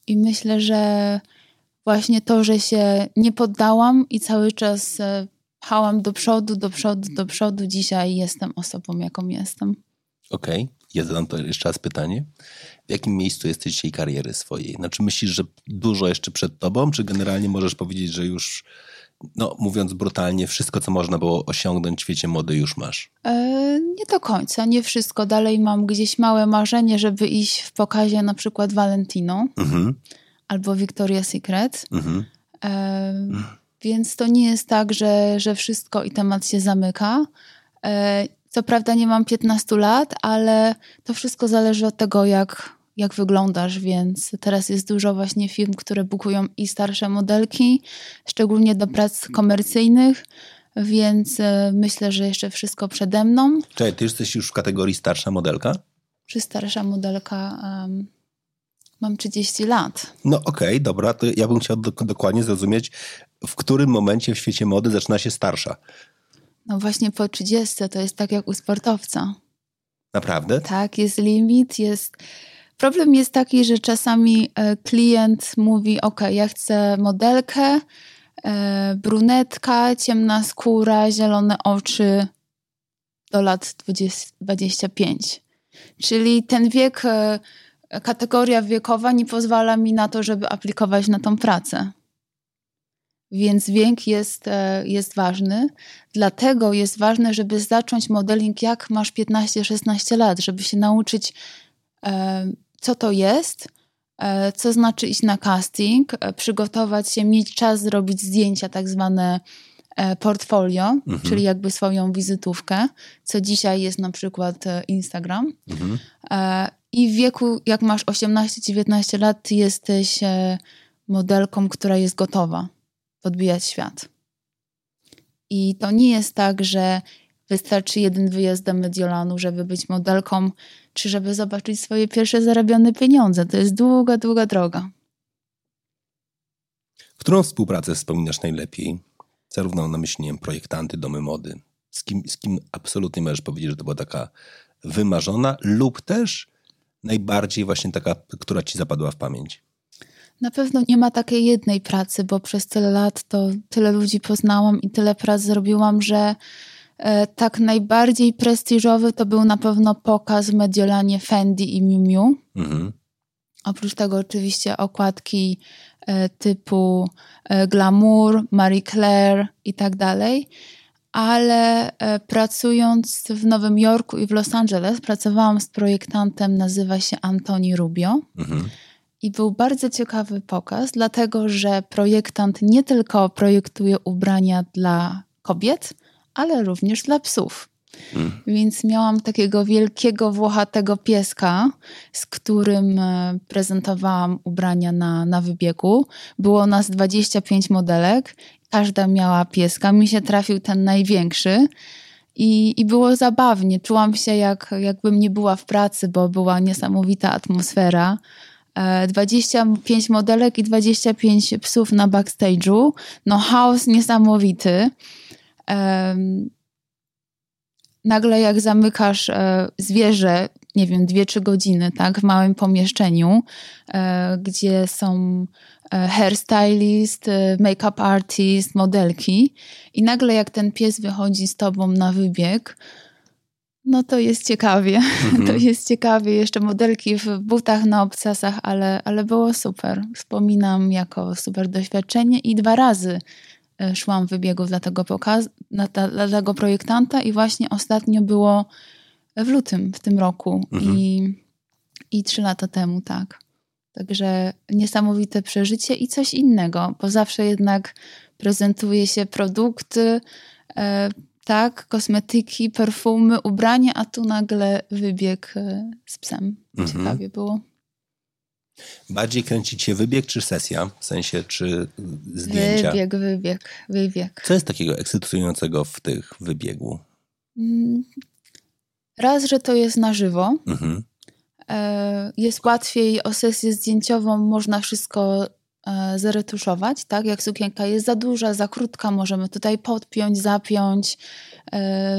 i myślę, że właśnie to, że się nie poddałam i cały czas pchałam do przodu, do przodu, do przodu. Dzisiaj jestem osobą, jaką jestem. Okej. Okay. Ja zadam to jeszcze raz pytanie. W jakim miejscu jesteś dzisiaj kariery swojej? Znaczy myślisz, że dużo jeszcze przed tobą? Czy generalnie możesz powiedzieć, że już, no mówiąc brutalnie, wszystko, co można było osiągnąć w świecie mody już masz? Yy, nie do końca, nie wszystko. Dalej mam gdzieś małe marzenie, żeby iść w pokazie na przykład Valentino mhm. albo Victoria's Secret. Mhm. Yy, mhm. Więc to nie jest tak, że, że wszystko i temat się zamyka. Yy, Co prawda nie mam piętnaście lat, ale to wszystko zależy od tego, jak, jak wyglądasz, więc teraz jest dużo właśnie firm, które bookują i starsze modelki, szczególnie do prac komercyjnych, więc myślę, że jeszcze wszystko przede mną. Czekaj, ty jesteś już w kategorii starsza modelka? Czy starsza modelka... Um... Mam trzydzieści lat. No okej, okay, dobra, to ja bym chciał do, dokładnie zrozumieć, w którym momencie w świecie mody zaczyna się starsza. No właśnie po trzydziestce to jest tak jak u sportowca. Naprawdę? Tak, jest limit, jest... Problem jest taki, że czasami klient mówi, ok, ja chcę modelkę, brunetka, ciemna skóra, zielone oczy do lat dwudziestu, dwudziestu pięciu. Czyli ten wiek... Kategoria wiekowa nie pozwala mi na to, żeby aplikować na tą pracę. Więc wiek jest, jest ważny. Dlatego jest ważne, żeby zacząć modeling jak masz piętnaście szesnaście lat, żeby się nauczyć, co to jest, co znaczy iść na casting, przygotować się, mieć czas zrobić zdjęcia, tak zwane portfolio, mhm. czyli jakby swoją wizytówkę, co dzisiaj jest na przykład Instagram. Mhm. I w wieku, jak masz osiemnaście dziewiętnaście lat, jesteś modelką, która jest gotowa podbijać świat. I to nie jest tak, że wystarczy jeden wyjazd do Mediolanu, żeby być modelką, czy żeby zobaczyć swoje pierwsze zarabiane pieniądze. To jest długa, długa droga. Którą współpracę wspominasz najlepiej? Zarówno na myśli, nie wiem, projektanty, domy mody. Z kim, z kim absolutnie możesz powiedzieć, że to była taka wymarzona lub też najbardziej właśnie taka, która ci zapadła w pamięć? Na pewno nie ma takiej jednej pracy, bo przez tyle lat to tyle ludzi poznałam i tyle prac zrobiłam, że e, tak najbardziej prestiżowy to był na pewno pokaz w Mediolanie Fendi i Miu Miu. Mhm. Oprócz tego oczywiście okładki e, typu e, Glamour, Marie Claire i tak dalej. Ale e, pracując w Nowym Jorku i w Los Angeles, pracowałam z projektantem, nazywa się Antoni Rubio. Mhm. I był bardzo ciekawy pokaz, dlatego że projektant nie tylko projektuje ubrania dla kobiet, ale również dla psów. Mhm. Więc miałam takiego wielkiego, włochatego pieska, z którym e, prezentowałam ubrania na, na wybiegu. Było nas dwadzieścia pięć modelek. Każda miała pieska. Mi się trafił ten największy i, i było zabawnie. Czułam się jak, jakbym nie była w pracy, bo była niesamowita atmosfera. dwadzieścia pięć modelek i dwadzieścia pięć psów na backstage'u. No chaos niesamowity. Nagle jak zamykasz zwierzę, nie wiem, dwie, trzy godziny, tak, w małym pomieszczeniu, e, gdzie są hairstylist, make-up artist, modelki i nagle jak ten pies wychodzi z tobą na wybieg, no to jest ciekawie. Mm-hmm. To jest ciekawie. Jeszcze modelki w butach na obcasach, ale, ale było super. Wspominam jako super doświadczenie i dwa razy szłam w wybiegu dla tego, pokaz- dla, dla tego projektanta i właśnie ostatnio było w lutym w tym roku mhm. i, i trzy lata temu, tak. Także niesamowite przeżycie i coś innego, bo zawsze jednak prezentuje się produkty, e, tak, kosmetyki, perfumy, ubrania, a tu nagle wybieg z psem. Mhm. Ciekawie było. Bardziej kręci cię wybieg czy sesja? W sensie, czy zdjęcia? Wybieg, wybieg, wybieg. Co jest takiego ekscytującego w tych wybiegu? Mm. Raz, że to jest na żywo. Mhm. Jest łatwiej, o sesję zdjęciową można wszystko zaretuszować, tak? Jak sukienka jest za duża, za krótka, możemy tutaj podpiąć, zapiąć,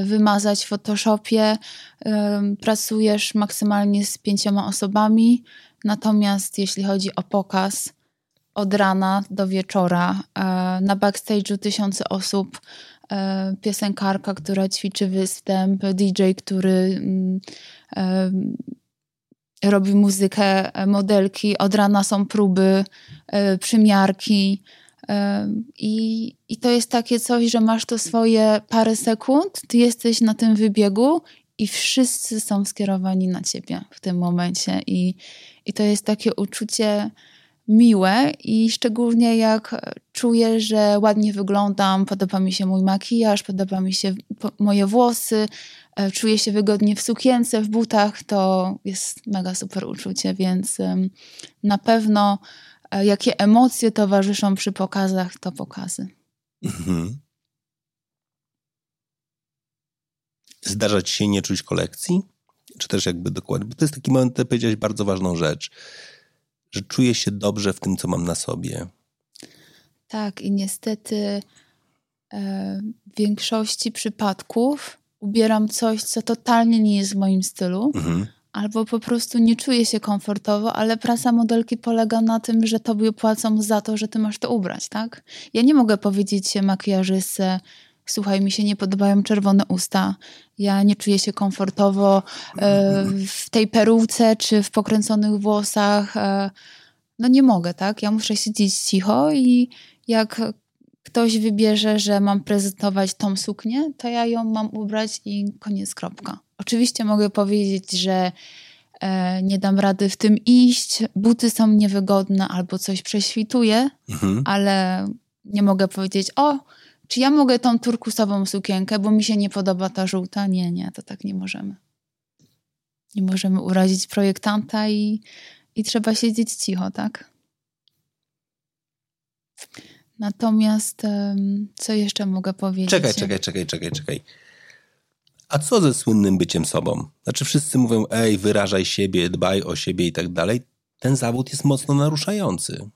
wymazać w Photoshopie. Pracujesz maksymalnie z pięcioma osobami, natomiast jeśli chodzi o pokaz, od rana do wieczora, na backstage'u tysiące osób, piosenkarka, która ćwiczy występ, D J, który robi muzykę, modelki, od rana są próby, przymiarki i, i to jest takie coś, że masz to swoje parę sekund, ty jesteś na tym wybiegu i wszyscy są skierowani na ciebie w tym momencie i, i to jest takie uczucie miłe i szczególnie jak czuję, że ładnie wyglądam, podoba mi się mój makijaż, podoba mi się moje włosy, czuję się wygodnie w sukience, w butach, to jest mega super uczucie, więc na pewno jakie emocje towarzyszą przy pokazach, to pokazy. Mhm. Zdarza ci się nie czuć kolekcji? Czy też jakby dokładnie? Bo to jest taki moment, kiedy powiedziałeś bardzo ważną rzecz, że czuję się dobrze w tym, co mam na sobie. Tak, i niestety w większości przypadków ubieram coś, co totalnie nie jest w moim stylu, mhm. albo po prostu nie czuję się komfortowo, ale praca modelki polega na tym, że tobie płacą za to, że ty masz to ubrać, tak? Ja nie mogę powiedzieć makijażystce, słuchaj, mi się nie podobają czerwone usta, ja nie czuję się komfortowo w tej peruce czy w pokręconych włosach. No nie mogę, tak? Ja muszę siedzieć cicho i jak ktoś wybierze, że mam prezentować tą suknię, to ja ją mam ubrać i koniec, kropka. Oczywiście mogę powiedzieć, że nie dam rady w tym iść, buty są niewygodne albo coś prześwituje, mhm. ale nie mogę powiedzieć, o, czy ja mogę tą turkusową sukienkę, bo mi się nie podoba ta żółta? Nie, nie, to tak nie możemy. Nie możemy urazić projektanta i, i trzeba siedzieć cicho, tak? Natomiast co jeszcze mogę powiedzieć? Czekaj, czekaj, czekaj, czekaj, czekaj. A co ze słynnym byciem sobą? Znaczy wszyscy mówią, ej, wyrażaj siebie, dbaj o siebie i tak dalej. Ten zawód jest mocno naruszający.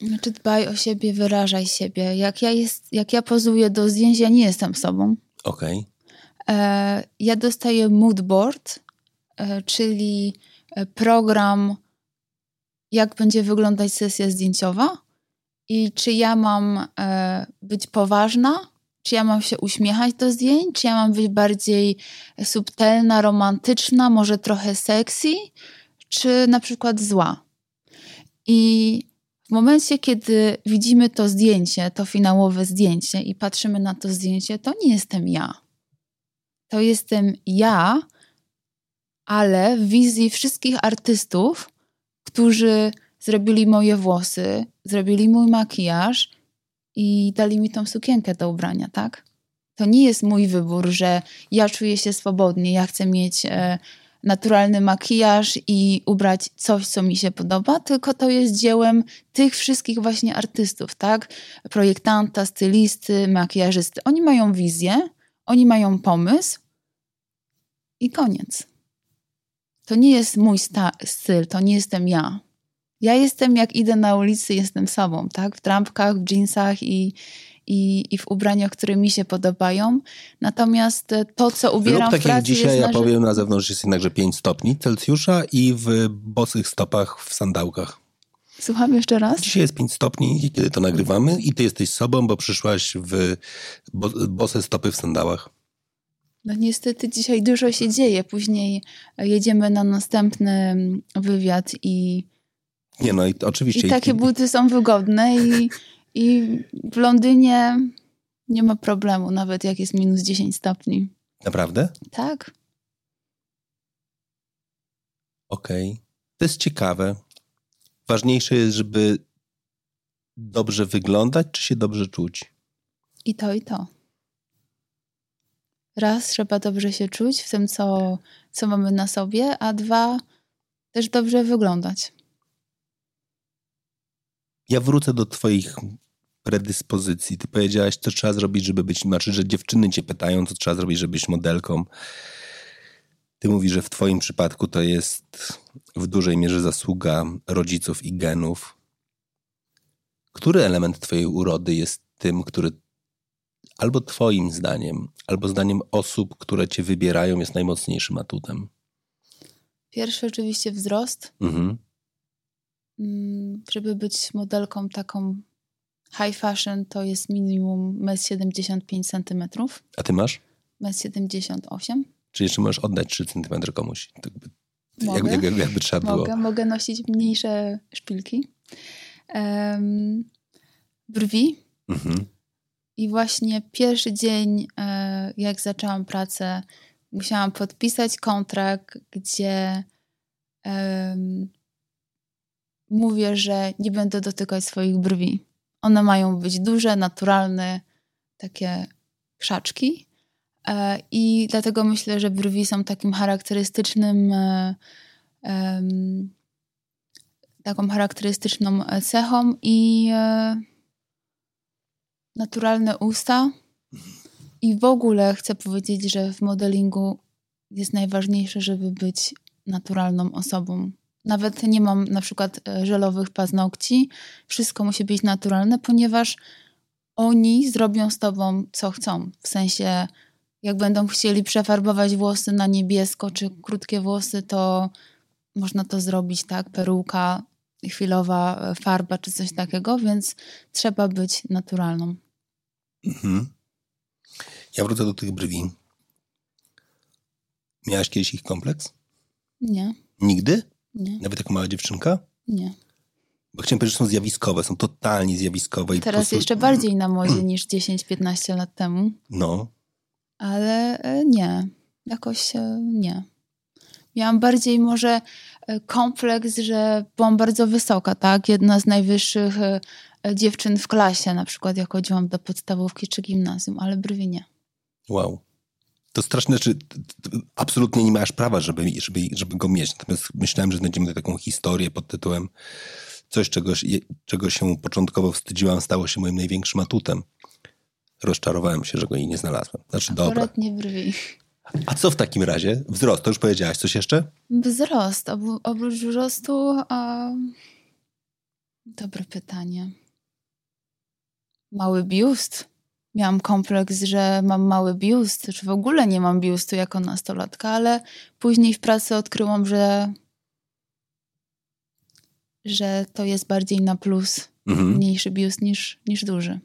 Znaczy dbaj o siebie, wyrażaj siebie. Jak ja, jest, jak ja pozuję do zdjęć, ja nie jestem sobą. Okej. Okay. Ja dostaję moodboard, e, czyli program, jak będzie wyglądać sesja zdjęciowa i czy ja mam e, być poważna, czy ja mam się uśmiechać do zdjęć, czy ja mam być bardziej subtelna, romantyczna, może trochę sexy, czy na przykład zła. I w momencie, kiedy widzimy to zdjęcie, to finałowe zdjęcie i patrzymy na to zdjęcie, to nie jestem ja. To jestem ja, ale w wizji wszystkich artystów, którzy zrobili moje włosy, zrobili mój makijaż i dali mi tą sukienkę do ubrania, tak? To nie jest mój wybór, że ja czuję się swobodnie, ja chcę mieć e, naturalny makijaż i ubrać coś, co mi się podoba, tylko to jest dziełem tych wszystkich właśnie artystów, tak? Projektanta, stylisty, makijażysty. Oni mają wizję, oni mają pomysł i koniec. To nie jest mój sta- styl, to nie jestem ja. Ja jestem, jak idę na ulicy, jestem sobą, tak? W trampkach, w dżinsach i I, i w ubraniach, które mi się podobają. Natomiast to, co ubieram Lub tak w pracy... tak jak dzisiaj, ja na... powiem, na zewnątrz jest jednakże pięć stopni Celsjusza i w bosych stopach, w sandałkach. Słucham jeszcze raz? Dzisiaj jest pięć stopni kiedy to nagrywamy i ty jesteś sobą, bo przyszłaś w bo- bose stopy w sandałach. No niestety dzisiaj dużo się dzieje. Później jedziemy na następny wywiad i... Nie no, i oczywiście... I takie buty są wygodne i... I w Londynie nie ma problemu, nawet jak jest minus dziesięć stopni Naprawdę? Tak. Okej. Okay. To jest ciekawe. Ważniejsze jest, żeby dobrze wyglądać, czy się dobrze czuć? I to, i to. Raz, trzeba dobrze się czuć w tym, co, co mamy na sobie, a dwa, też dobrze wyglądać. Ja wrócę do twoich predyspozycji. Ty powiedziałaś, co trzeba zrobić, żeby być... Znaczy, że dziewczyny cię pytają, co trzeba zrobić, żeby być modelką. Ty mówisz, że w twoim przypadku to jest w dużej mierze zasługa rodziców i genów. Który element twojej urody jest tym, który albo twoim zdaniem, albo zdaniem osób, które cię wybierają, jest najmocniejszym atutem? Pierwszy oczywiście wzrost. Mhm. Żeby być modelką taką high fashion, to jest minimum metr siedemdziesiąt pięć centymetrów. A ty masz? metr siedemdziesiąt osiem. Czyli jeszcze możesz oddać trzy centymetry komuś. Mogę. Jakby, jakby, jakby trzeba mogę, było. Mogę nosić mniejsze szpilki. Um, brwi. Mhm. I właśnie pierwszy dzień, jak zaczęłam pracę, musiałam podpisać kontrakt, gdzie um, mówię, że nie będę dotykać swoich brwi. One mają być duże, naturalne, takie krzaczki. I dlatego myślę, że brwi są takim charakterystycznym, taką charakterystyczną cechą i naturalne usta. I w ogóle chcę powiedzieć, że w modelingu jest najważniejsze, żeby być naturalną osobą. Nawet nie mam na przykład żelowych paznokci. Wszystko musi być naturalne, ponieważ oni zrobią z tobą co chcą. W sensie jak będą chcieli przefarbować włosy na niebiesko, czy krótkie włosy, to można to zrobić, tak? Peruka, chwilowa farba, czy coś takiego, więc trzeba być naturalną. Mhm. Ja wrócę do tych brwi. Miałaś kiedyś ich kompleks? Nie. Nigdy? Nie. Nawet jako mała dziewczynka? Nie. Bo chciałem powiedzieć, że są zjawiskowe, są totalnie zjawiskowe. I teraz prostu... jeszcze bardziej na modzie niż dziesięć piętnaście lat temu. No. Ale nie, jakoś nie. Miałam bardziej może kompleks, że byłam bardzo wysoka, tak? Jedna z najwyższych dziewczyn w klasie, na przykład jak chodziłam do podstawówki czy gimnazjum, ale brwi nie. Wow. To straszne, że absolutnie nie masz prawa, żeby, żeby, żeby go mieć. Natomiast myślałem, że znajdziemy tutaj taką historię pod tytułem coś, czego, czego się początkowo wstydziłam, stało się moim największym atutem. Rozczarowałem się, że go jej nie znalazłem. Znaczy, dobra. Nie brwi. A co w takim razie? Wzrost, to już powiedziałaś. Coś jeszcze? Wzrost. Ob- oprócz wzrostu... A... Dobre pytanie. Mały biust. Miałam kompleks, że mam mały biust. Czy w ogóle nie mam biustu jako nastolatka, ale później w pracy odkryłam, że że to jest bardziej na plus. Mhm. Mniejszy biust niż, niż duży.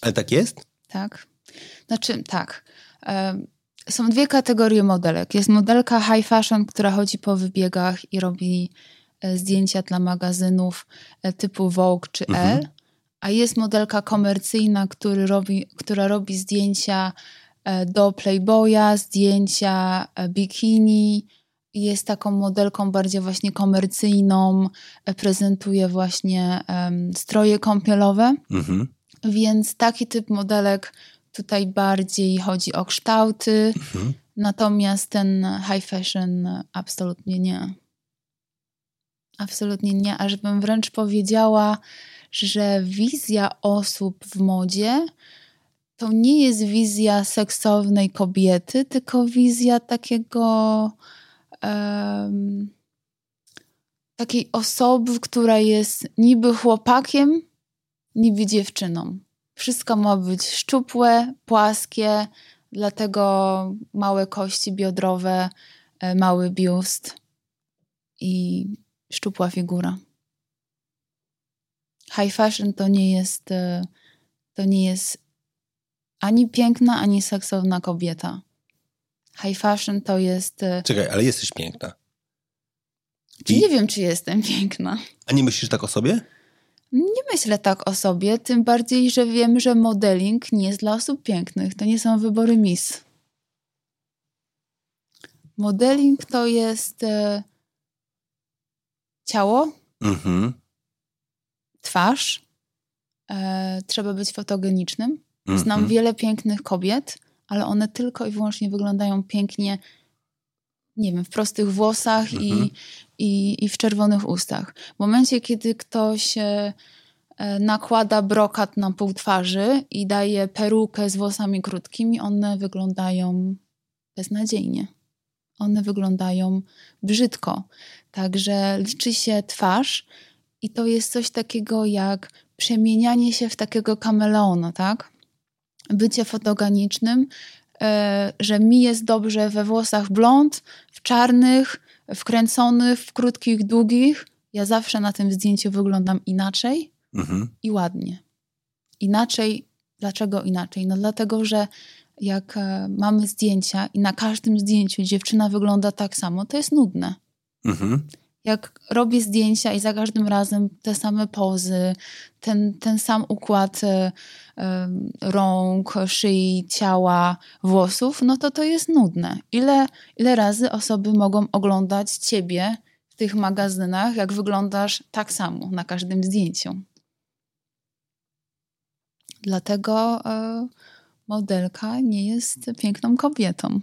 Ale tak jest? Tak. Znaczy, tak. Są dwie kategorie modelek. Jest modelka high fashion, która chodzi po wybiegach i robi zdjęcia dla magazynów typu Vogue czy Elle. Mhm. A jest modelka komercyjna, który robi, która robi zdjęcia do Playboya, zdjęcia bikini. Jest taką modelką bardziej właśnie komercyjną. Prezentuje właśnie um, stroje kąpielowe. Mhm. Więc taki typ modelek tutaj bardziej chodzi o kształty, mhm. natomiast ten high fashion absolutnie nie. Absolutnie nie, aż bym wręcz powiedziała, że wizja osób w modzie to nie jest wizja seksownej kobiety, tylko wizja takiego... Um, takiej osoby, która jest niby chłopakiem, niby dziewczyną. Wszystko ma być szczupłe, płaskie, dlatego małe kości biodrowe, mały biust i szczupła figura. High fashion to nie jest, to nie jest ani piękna, ani seksowna kobieta. High fashion to jest... Czekaj, ale jesteś piękna. Czy I... nie wiem, czy jestem piękna. A nie myślisz tak o sobie? Nie myślę tak o sobie, tym bardziej, że wiem, że modeling nie jest dla osób pięknych. To nie są wybory Miss. Modeling to jest e, ciało, mhm. twarz. E, trzeba być fotogenicznym. Mhm. Znam wiele pięknych kobiet, ale one tylko i wyłącznie wyglądają pięknie, nie wiem, w prostych włosach mhm. i, i, i w czerwonych ustach. W momencie, kiedy ktoś nakłada brokat na pół twarzy i daje perukę z włosami krótkimi, one wyglądają beznadziejnie. One wyglądają brzydko. Także liczy się twarz i to jest coś takiego jak przemienianie się w takiego kameleona, tak? Bycie fotoganicznym, yy, że mi jest dobrze we włosach blond, w czarnych, wkręconych, w krótkich, długich. Ja zawsze na tym zdjęciu wyglądam inaczej mhm. i ładnie. Inaczej. Dlaczego inaczej? No dlatego, że jak e, mamy zdjęcia i na każdym zdjęciu dziewczyna wygląda tak samo, to jest nudne. Mhm. Jak robię zdjęcia i za każdym razem te same pozy, ten, ten sam układ e, rąk, szyi, ciała, włosów, no to to jest nudne. Ile, ile razy osoby mogą oglądać ciebie w tych magazynach, jak wyglądasz tak samo na każdym zdjęciu? Dlatego y, modelka nie jest piękną kobietą.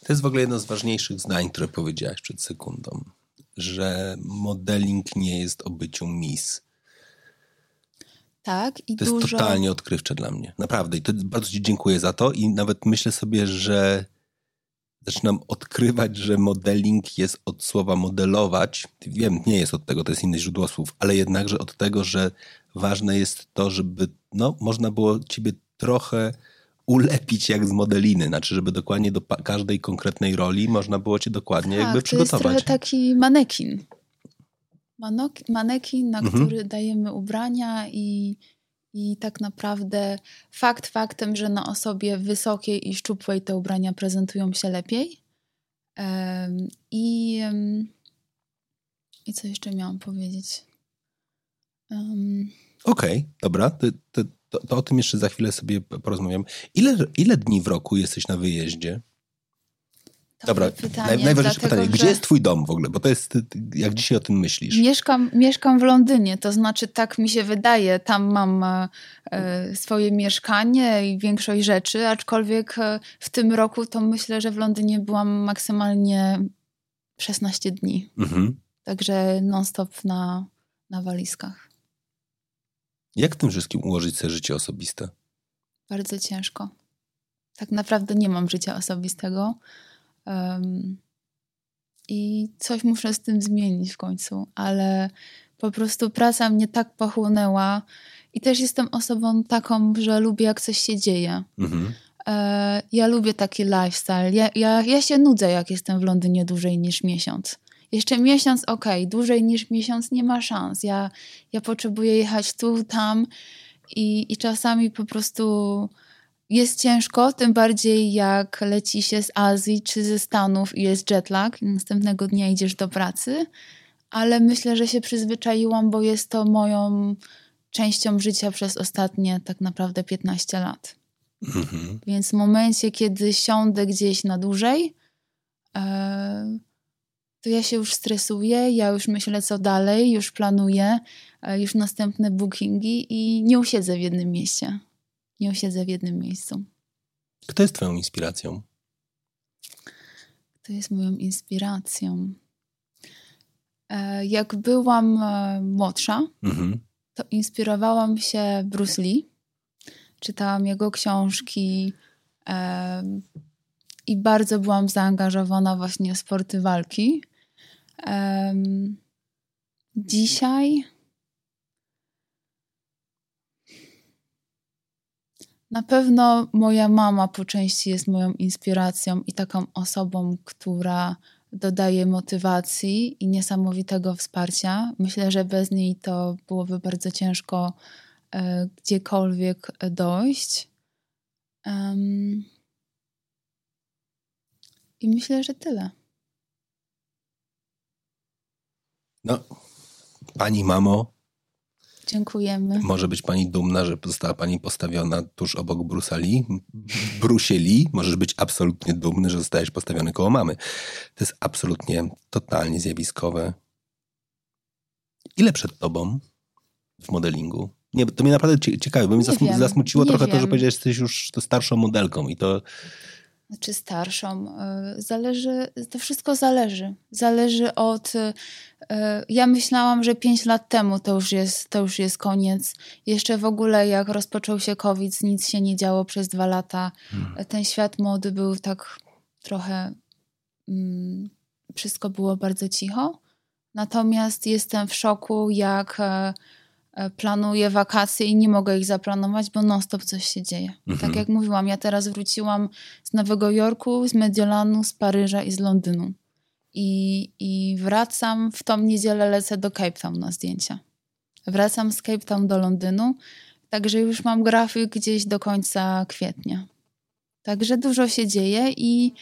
To jest w ogóle jedno z ważniejszych zdań, które powiedziałaś przed sekundą, że modeling nie jest o byciu mis. Tak. I to dużo... jest totalnie odkrywcze dla mnie. Naprawdę. I to bardzo ci dziękuję za to i nawet myślę sobie, że zaczynam odkrywać, że modeling jest od słowa modelować. Wiem, nie jest od tego, to jest inne źródło słów, ale jednakże od tego, że ważne jest to, żeby no, można było ciebie trochę ulepić jak z modeliny. Znaczy, żeby dokładnie do każdej konkretnej roli można było cię dokładnie tak, jakby przygotować. To jest trochę taki manekin. Manok- manekin, na mhm. który dajemy ubrania i... I tak naprawdę fakt faktem, że na osobie wysokiej i szczupłej te ubrania prezentują się lepiej. Um, i, um, I co jeszcze miałam powiedzieć? Um. Okej, okay, dobra. To, to, to, to o tym jeszcze za chwilę sobie porozmawiam. Ile, ile dni w roku jesteś na wyjeździe? To dobra, pytanie, naj, najważniejsze dlatego, pytanie. Gdzie jest twój dom w ogóle? Bo to jest, jak dzisiaj o tym myślisz? Mieszkam, mieszkam w Londynie, to znaczy tak mi się wydaje. Tam mam e, swoje mieszkanie i większość rzeczy, aczkolwiek e, w tym roku to myślę, że w Londynie byłam maksymalnie szesnaście dni. Mhm. Także non-stop na, na walizkach. Jak tym wszystkim ułożyć sobie życie osobiste? Bardzo ciężko. Tak naprawdę nie mam życia osobistego. Um, i coś muszę z tym zmienić w końcu, ale po prostu praca mnie tak pochłonęła i też jestem osobą taką, że lubię jak coś się dzieje. Mhm. E, ja lubię taki lifestyle. Ja, ja, ja się nudzę, jak jestem w Londynie dłużej niż miesiąc. Jeszcze miesiąc, okej, okay. Dłużej niż miesiąc nie ma szans. Ja, ja potrzebuję jechać tu, tam i, i czasami po prostu... Jest ciężko, tym bardziej jak leci się z Azji czy ze Stanów i jest jetlag i następnego dnia idziesz do pracy, ale myślę, że się przyzwyczaiłam, bo jest to moją częścią życia przez ostatnie tak naprawdę piętnaście lat. Mhm. Więc w momencie, kiedy siądę gdzieś na dłużej, to ja się już stresuję, ja już myślę co dalej, już planuję, już następne bookingi i nie usiedzę w jednym mieście. Nie siedzę w jednym miejscu. Kto jest twoją inspiracją? Kto jest moją inspiracją? Jak byłam młodsza, mhm. to inspirowałam się Bruce Lee. Czytałam jego książki i bardzo byłam zaangażowana właśnie w sporty walki. Dzisiaj... Na pewno moja mama po części jest moją inspiracją i taką osobą, która dodaje motywacji i niesamowitego wsparcia. Myślę, że bez niej to byłoby bardzo ciężko y, gdziekolwiek dojść. Um, I myślę, że tyle. No, pani mamo, dziękujemy. Może być pani dumna, że została pani postawiona tuż obok Bruce'a Lee. Bruce'ie Lee. Możesz być absolutnie dumny, że zostałeś postawiony koło mamy. To jest absolutnie, totalnie zjawiskowe. Ile przed tobą w modelingu? Nie, to mnie naprawdę ciekawi, bo mnie zasmu- zasmuciło trochę wiem. to, że powiedziałeś, że jesteś już starszą modelką i to... Znaczy starszą. Zależy, to wszystko zależy. Zależy od... Ja myślałam, że pięć lat temu to już jest, to już jest koniec. Jeszcze w ogóle jak rozpoczął się COVID, nic się nie działo przez dwa lata. Hmm. Ten świat mody był tak trochę... Mm, wszystko było bardzo cicho. Natomiast jestem w szoku, jak planuję wakacje i nie mogę ich zaplanować, bo non-stop coś się dzieje. Mhm. Tak jak mówiłam, ja teraz wróciłam z Nowego Jorku, z Mediolanu, z Paryża i z Londynu. I, i wracam, w tą niedzielę lecę do Cape Town na zdjęcia. Wracam z Cape Town do Londynu, także już mam grafik gdzieś do końca kwietnia. Także dużo się dzieje i,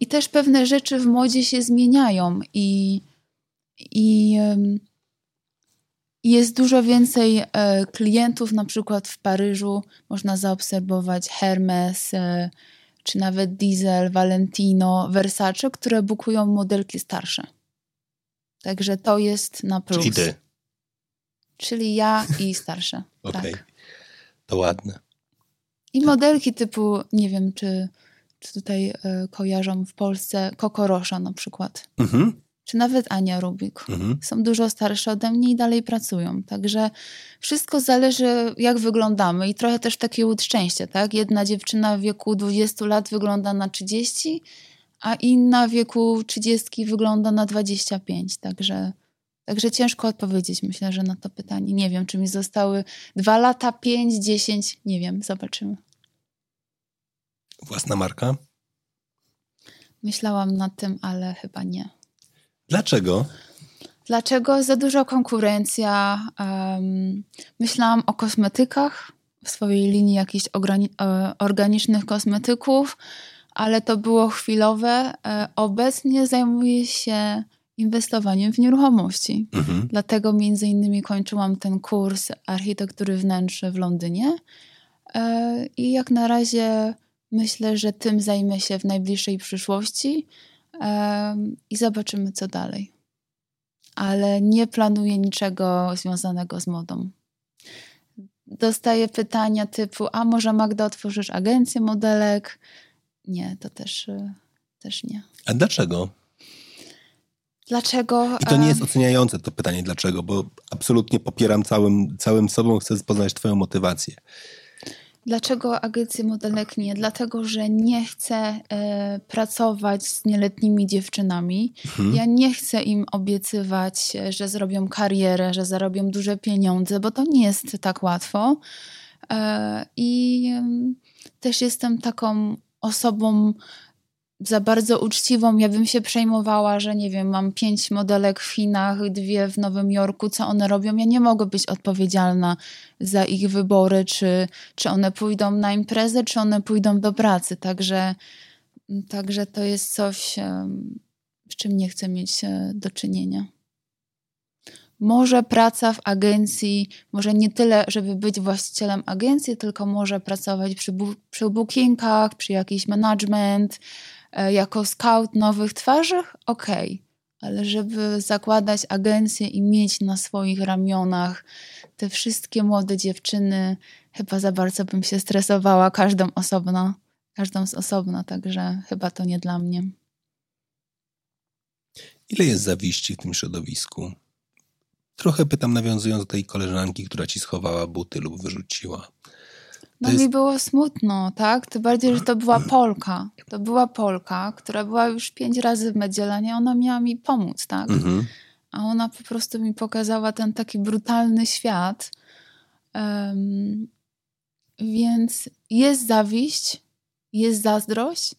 i też pewne rzeczy w modzie się zmieniają i, i jest dużo więcej klientów, na przykład w Paryżu można zaobserwować Hermes, czy nawet Diesel, Valentino, Versace, które bukują modelki starsze. Także to jest na plus. Czyli ty. Czyli ja i starsze. Okej, tak. To ładne. I modelki typu, nie wiem, czy, czy tutaj y, kojarzą w Polsce, Coco Rocha na przykład. Mhm. Czy nawet Ania Rubik. Mhm. Są dużo starsze ode mnie i dalej pracują. Także wszystko zależy, jak wyglądamy. I trochę też takie szczęście, tak? Jedna dziewczyna w wieku dwudziestu lat wygląda na trzydzieści, a inna w wieku trzydziestu wygląda na dwadzieścia pięć. Także, także ciężko odpowiedzieć, myślę, że na to pytanie. Nie wiem, czy mi zostały dwa lata, pięć, dziesięć. Nie wiem, zobaczymy. Własna marka? Myślałam nad tym, ale chyba nie. Dlaczego? Dlaczego? Za dużo konkurencja. Um, myślałam o kosmetykach, w swojej linii jakichś organi- organicznych kosmetyków, ale to było chwilowe. Obecnie zajmuję się inwestowaniem w nieruchomości. Mhm. Dlatego między innymi kończyłam ten kurs architektury wnętrz w Londynie. I jak na razie myślę, że tym zajmę się w najbliższej przyszłości. I zobaczymy, co dalej. Ale nie planuję niczego związanego z modą. Dostaję pytania typu, a może Magda otworzysz agencję modelek? Nie, to też, też nie. A dlaczego? Dlaczego? I to nie jest oceniające to pytanie dlaczego, bo absolutnie popieram całym, całym sobą, chcę poznać twoją motywację. Dlaczego agencję modelek nie? Dlatego, że nie chcę y, pracować z nieletnimi dziewczynami. Mhm. Ja nie chcę im obiecywać, że zrobią karierę, że zarobią duże pieniądze, bo to nie jest tak łatwo. Y, I y, też jestem taką osobą za bardzo uczciwą. Ja bym się przejmowała, że nie wiem, mam pięć modelek w Chinach, dwie w Nowym Jorku, co one robią. Ja nie mogę być odpowiedzialna za ich wybory, czy, czy one pójdą na imprezę, czy one pójdą do pracy. Także, także to jest coś, z czym nie chcę mieć do czynienia. Może praca w agencji, może nie tyle, żeby być właścicielem agencji, tylko może pracować przy, bu- przy bookingach, przy jakiś management, jako scout nowych twarzy, okej. Okay. Ale żeby zakładać agencję i mieć na swoich ramionach te wszystkie młode dziewczyny, chyba za bardzo bym się stresowała każdą osobno, każdą z osobna, także chyba to nie dla mnie. Ile jest zawiści w tym środowisku? Trochę pytam, nawiązując do tej koleżanki, która ci schowała buty lub wyrzuciła. No jest... mi było smutno, tak? Tym bardziej, że to była Polka. To była Polka, która była już pięć razy w Mediolanie, ona miała mi pomóc, tak? Mhm. A ona po prostu mi pokazała ten taki brutalny świat. Um, więc jest zawiść, jest zazdrość,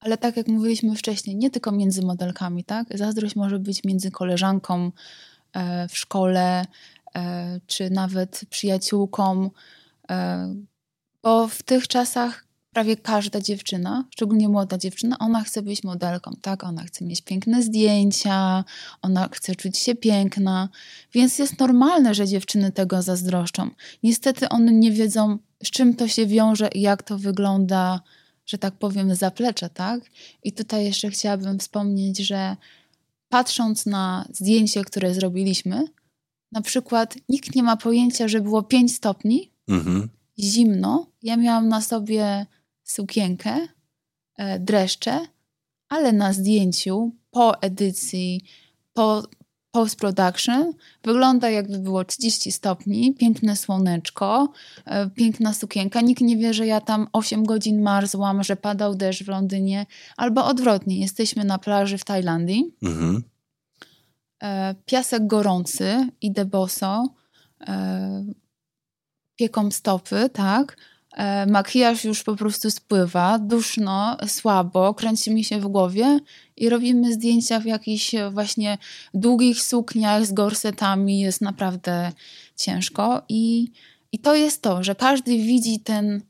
ale tak jak mówiliśmy wcześniej, nie tylko między modelkami, tak? Zazdrość może być między koleżanką w szkole, czy nawet przyjaciółką, bo w tych czasach prawie każda dziewczyna, szczególnie młoda dziewczyna, ona chce być modelką, tak? Ona chce mieć piękne zdjęcia, ona chce czuć się piękna, więc jest normalne, że dziewczyny tego zazdroszczą. Niestety one nie wiedzą, z czym to się wiąże i jak to wygląda, że tak powiem, zaplecze, tak? I tutaj jeszcze chciałabym wspomnieć, że patrząc na zdjęcie, które zrobiliśmy, na przykład nikt nie ma pojęcia, że było pięć stopni, mhm. zimno. Ja miałam na sobie sukienkę, e, dreszcze, ale na zdjęciu po edycji, po post-production wygląda jakby było trzydzieści stopni, piękne słoneczko, e, piękna sukienka. Nikt nie wie, że ja tam osiem godzin marzłam, że padał deszcz w Londynie, albo odwrotnie. Jesteśmy na plaży w Tajlandii. Mhm. e, piasek gorący, idę boso, e, pieką stopy, tak? E, makijaż już po prostu spływa, duszno, słabo, kręci mi się w głowie i robimy zdjęcia w jakichś właśnie długich sukniach z gorsetami, jest naprawdę ciężko i, i to jest to, że każdy widzi ten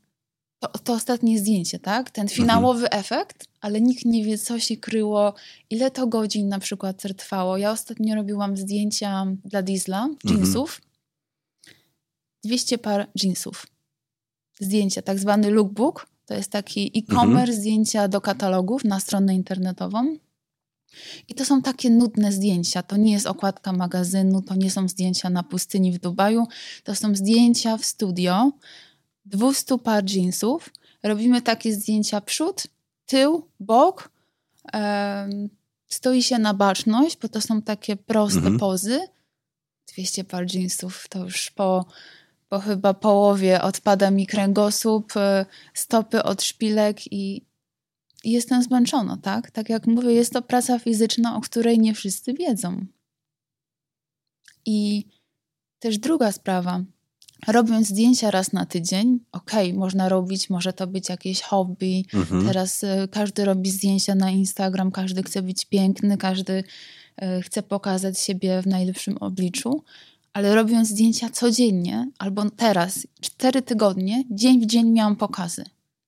To, to ostatnie zdjęcie, tak? Ten finałowy mhm. efekt, ale nikt nie wie, co się kryło, ile to godzin na przykład trwało. Ja ostatnio robiłam zdjęcia dla Diesla, jeansów. Mhm. dwieście par jeansów. Zdjęcia, tak zwany lookbook. To jest taki e-commerce, mhm. zdjęcia do katalogów na stronę internetową. I to są takie nudne zdjęcia. To nie jest okładka magazynu, to nie są zdjęcia na pustyni w Dubaju. To są zdjęcia w studio. dwieście par jeansów. Robimy takie zdjęcia przód, tył, bok. Ehm, stoi się na baczność, bo to są takie proste mhm. pozy. dwieście par jeansów to już po, po chyba połowie odpada mi kręgosłup, stopy od szpilek i, i jestem zmęczona, tak? Tak jak mówię, jest to praca fizyczna, o której nie wszyscy wiedzą. I też druga sprawa. Robiąc zdjęcia raz na tydzień, okej, okay, można robić, może to być jakieś hobby. Mhm. Teraz y, każdy robi zdjęcia na Instagram, każdy chce być piękny, każdy y, chce pokazać siebie w najlepszym obliczu. Ale robiąc zdjęcia codziennie, albo teraz, cztery tygodnie, dzień w dzień miałam pokazy.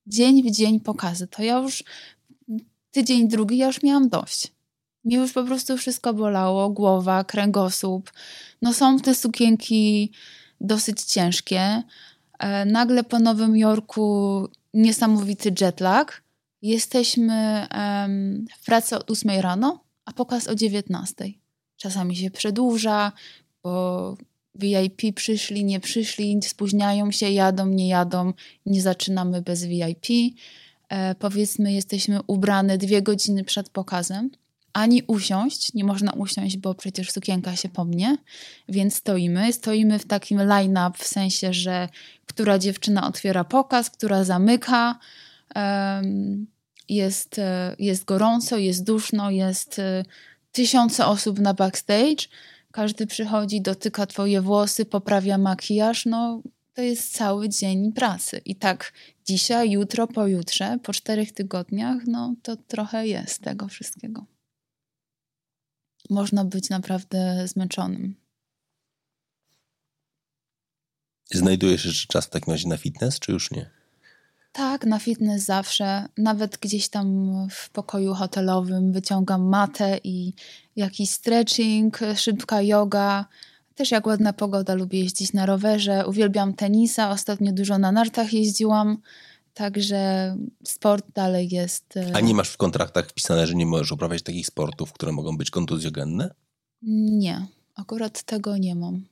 Dzień w dzień pokazy. To ja już tydzień drugi, ja już miałam dość. Mnie już po prostu wszystko bolało, głowa, kręgosłup. No są te sukienki dosyć ciężkie. Nagle po Nowym Jorku niesamowity jetlag. Jesteśmy em, w pracy od ósmej rano, a pokaz o dziewiętnastej. Czasami się przedłuża, bo V I P przyszli, nie przyszli, spóźniają się, jadą, nie jadą, nie zaczynamy bez V I P. E, powiedzmy, jesteśmy ubrane dwie godziny przed pokazem. Ani usiąść, nie można usiąść, bo przecież sukienka się pomnie, więc stoimy. Stoimy w takim line-up, w sensie, że która dziewczyna otwiera pokaz, która zamyka. Jest, jest gorąco, jest duszno, jest tysiące osób na backstage. Każdy przychodzi, dotyka twoje włosy, poprawia makijaż. No, to jest cały dzień pracy. I tak dzisiaj, jutro, pojutrze, po czterech tygodniach, no to trochę jest tego wszystkiego. Można być naprawdę zmęczonym. Znajdujesz jeszcze czas w takim razie na fitness, czy już nie? Tak, na fitness zawsze. Nawet gdzieś tam w pokoju hotelowym wyciągam matę i jakiś stretching, szybka joga. Też jak ładna pogoda, lubię jeździć na rowerze. Uwielbiam tenisa. Ostatnio dużo na nartach jeździłam. Także sport dalej jest... A nie masz w kontraktach wpisane, że nie możesz uprawiać takich sportów, które mogą być kontuzjogenne? Nie, akurat tego nie mam.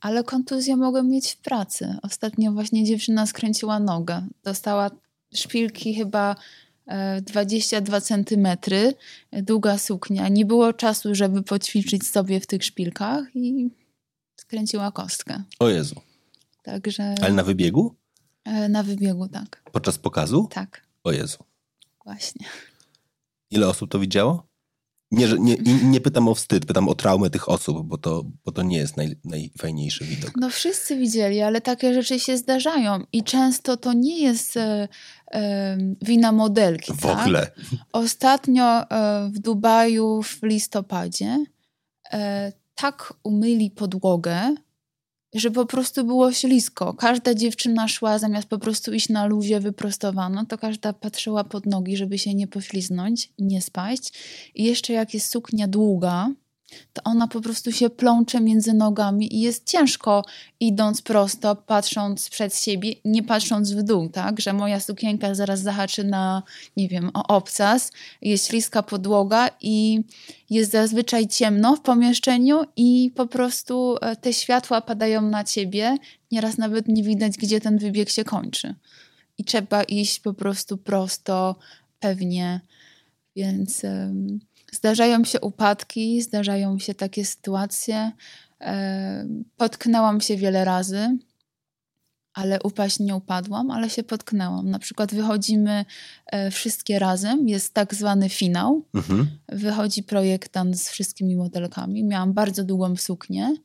Ale kontuzję mogę mieć w pracy. Ostatnio właśnie dziewczyna skręciła nogę. Dostała szpilki chyba dwadzieścia dwa centymetry, długa suknia. Nie było czasu, żeby poćwiczyć sobie w tych szpilkach i skręciła kostkę. O Jezu. Także... Ale na wybiegu? Na wybiegu, tak. Podczas pokazu? Tak. O Jezu. Właśnie. Ile osób to widziało? Nie, nie, nie pytam o wstyd, pytam o traumę tych osób, bo to, bo to nie jest naj, najfajniejszy widok. No wszyscy widzieli, ale takie rzeczy się zdarzają i często to nie jest e, e, wina modelki. W tak? ogóle. Ostatnio e, w Dubaju w listopadzie e, tak umyli podłogę, że po prostu było ślisko. Każda dziewczyna szła, zamiast po prostu iść na luzie wyprostowaną, to każda patrzyła pod nogi, żeby się nie poślizgnąć, nie spaść. I jeszcze jak jest suknia długa, to ona po prostu się plącze między nogami i jest ciężko idąc prosto, patrząc przed siebie, nie patrząc w dół, tak? Że moja sukienka zaraz zahaczy na, nie wiem, o obcas, jest śliska podłoga i jest zazwyczaj ciemno w pomieszczeniu i po prostu te światła padają na ciebie, nieraz nawet nie widać, gdzie ten wybieg się kończy. I trzeba iść po prostu prosto, pewnie, więc... Ym... Zdarzają się upadki, zdarzają się takie sytuacje. Potknęłam się wiele razy, ale upaść nie upadłam, ale się potknęłam. Na przykład wychodzimy e, wszystkie razem, jest tak zwany finał. Mhm. Wychodzi projektant z wszystkimi modelkami. Miałam bardzo długą suknię,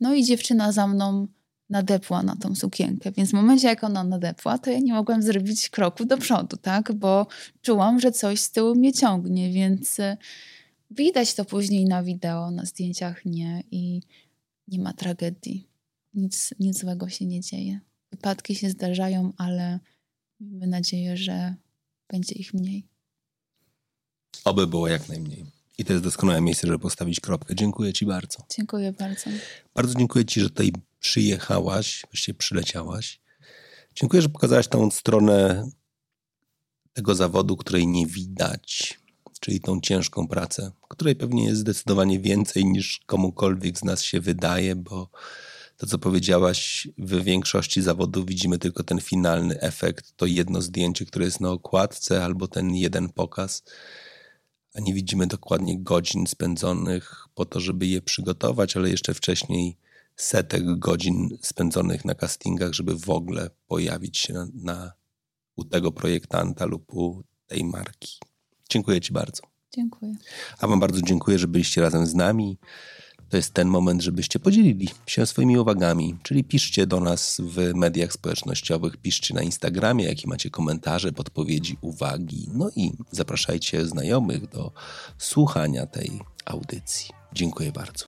no i dziewczyna za mną nadepła na tą sukienkę, więc w momencie jak ona nadepła, to ja nie mogłam zrobić kroku do przodu, tak? Bo czułam, że coś z tyłu mnie ciągnie, więc widać to później na wideo, na zdjęciach nie i nie ma tragedii. Nic, nic złego się nie dzieje. Wypadki się zdarzają, ale mamy nadzieję, że będzie ich mniej. Oby było jak najmniej. I to jest doskonałe miejsce, żeby postawić kropkę. Dziękuję ci bardzo. Dziękuję bardzo. Bardzo dziękuję ci, że tutaj przyjechałaś, właściwie przyleciałaś. Dziękuję, że pokazałaś tą stronę tego zawodu, której nie widać, czyli tą ciężką pracę, której pewnie jest zdecydowanie więcej niż komukolwiek z nas się wydaje, bo to, co powiedziałaś, w większości zawodów widzimy tylko ten finalny efekt, to jedno zdjęcie, które jest na okładce albo ten jeden pokaz, a nie widzimy dokładnie godzin spędzonych po to, żeby je przygotować, ale jeszcze wcześniej setek godzin spędzonych na castingach, żeby w ogóle pojawić się na, na, u tego projektanta lub u tej marki. Dziękuję ci bardzo. Dziękuję. A wam bardzo dziękuję, że byliście razem z nami. To jest ten moment, żebyście podzielili się swoimi uwagami, czyli piszcie do nas w mediach społecznościowych, piszcie na Instagramie, jakie macie komentarze, podpowiedzi, uwagi. No i zapraszajcie znajomych do słuchania tej audycji. Dziękuję bardzo.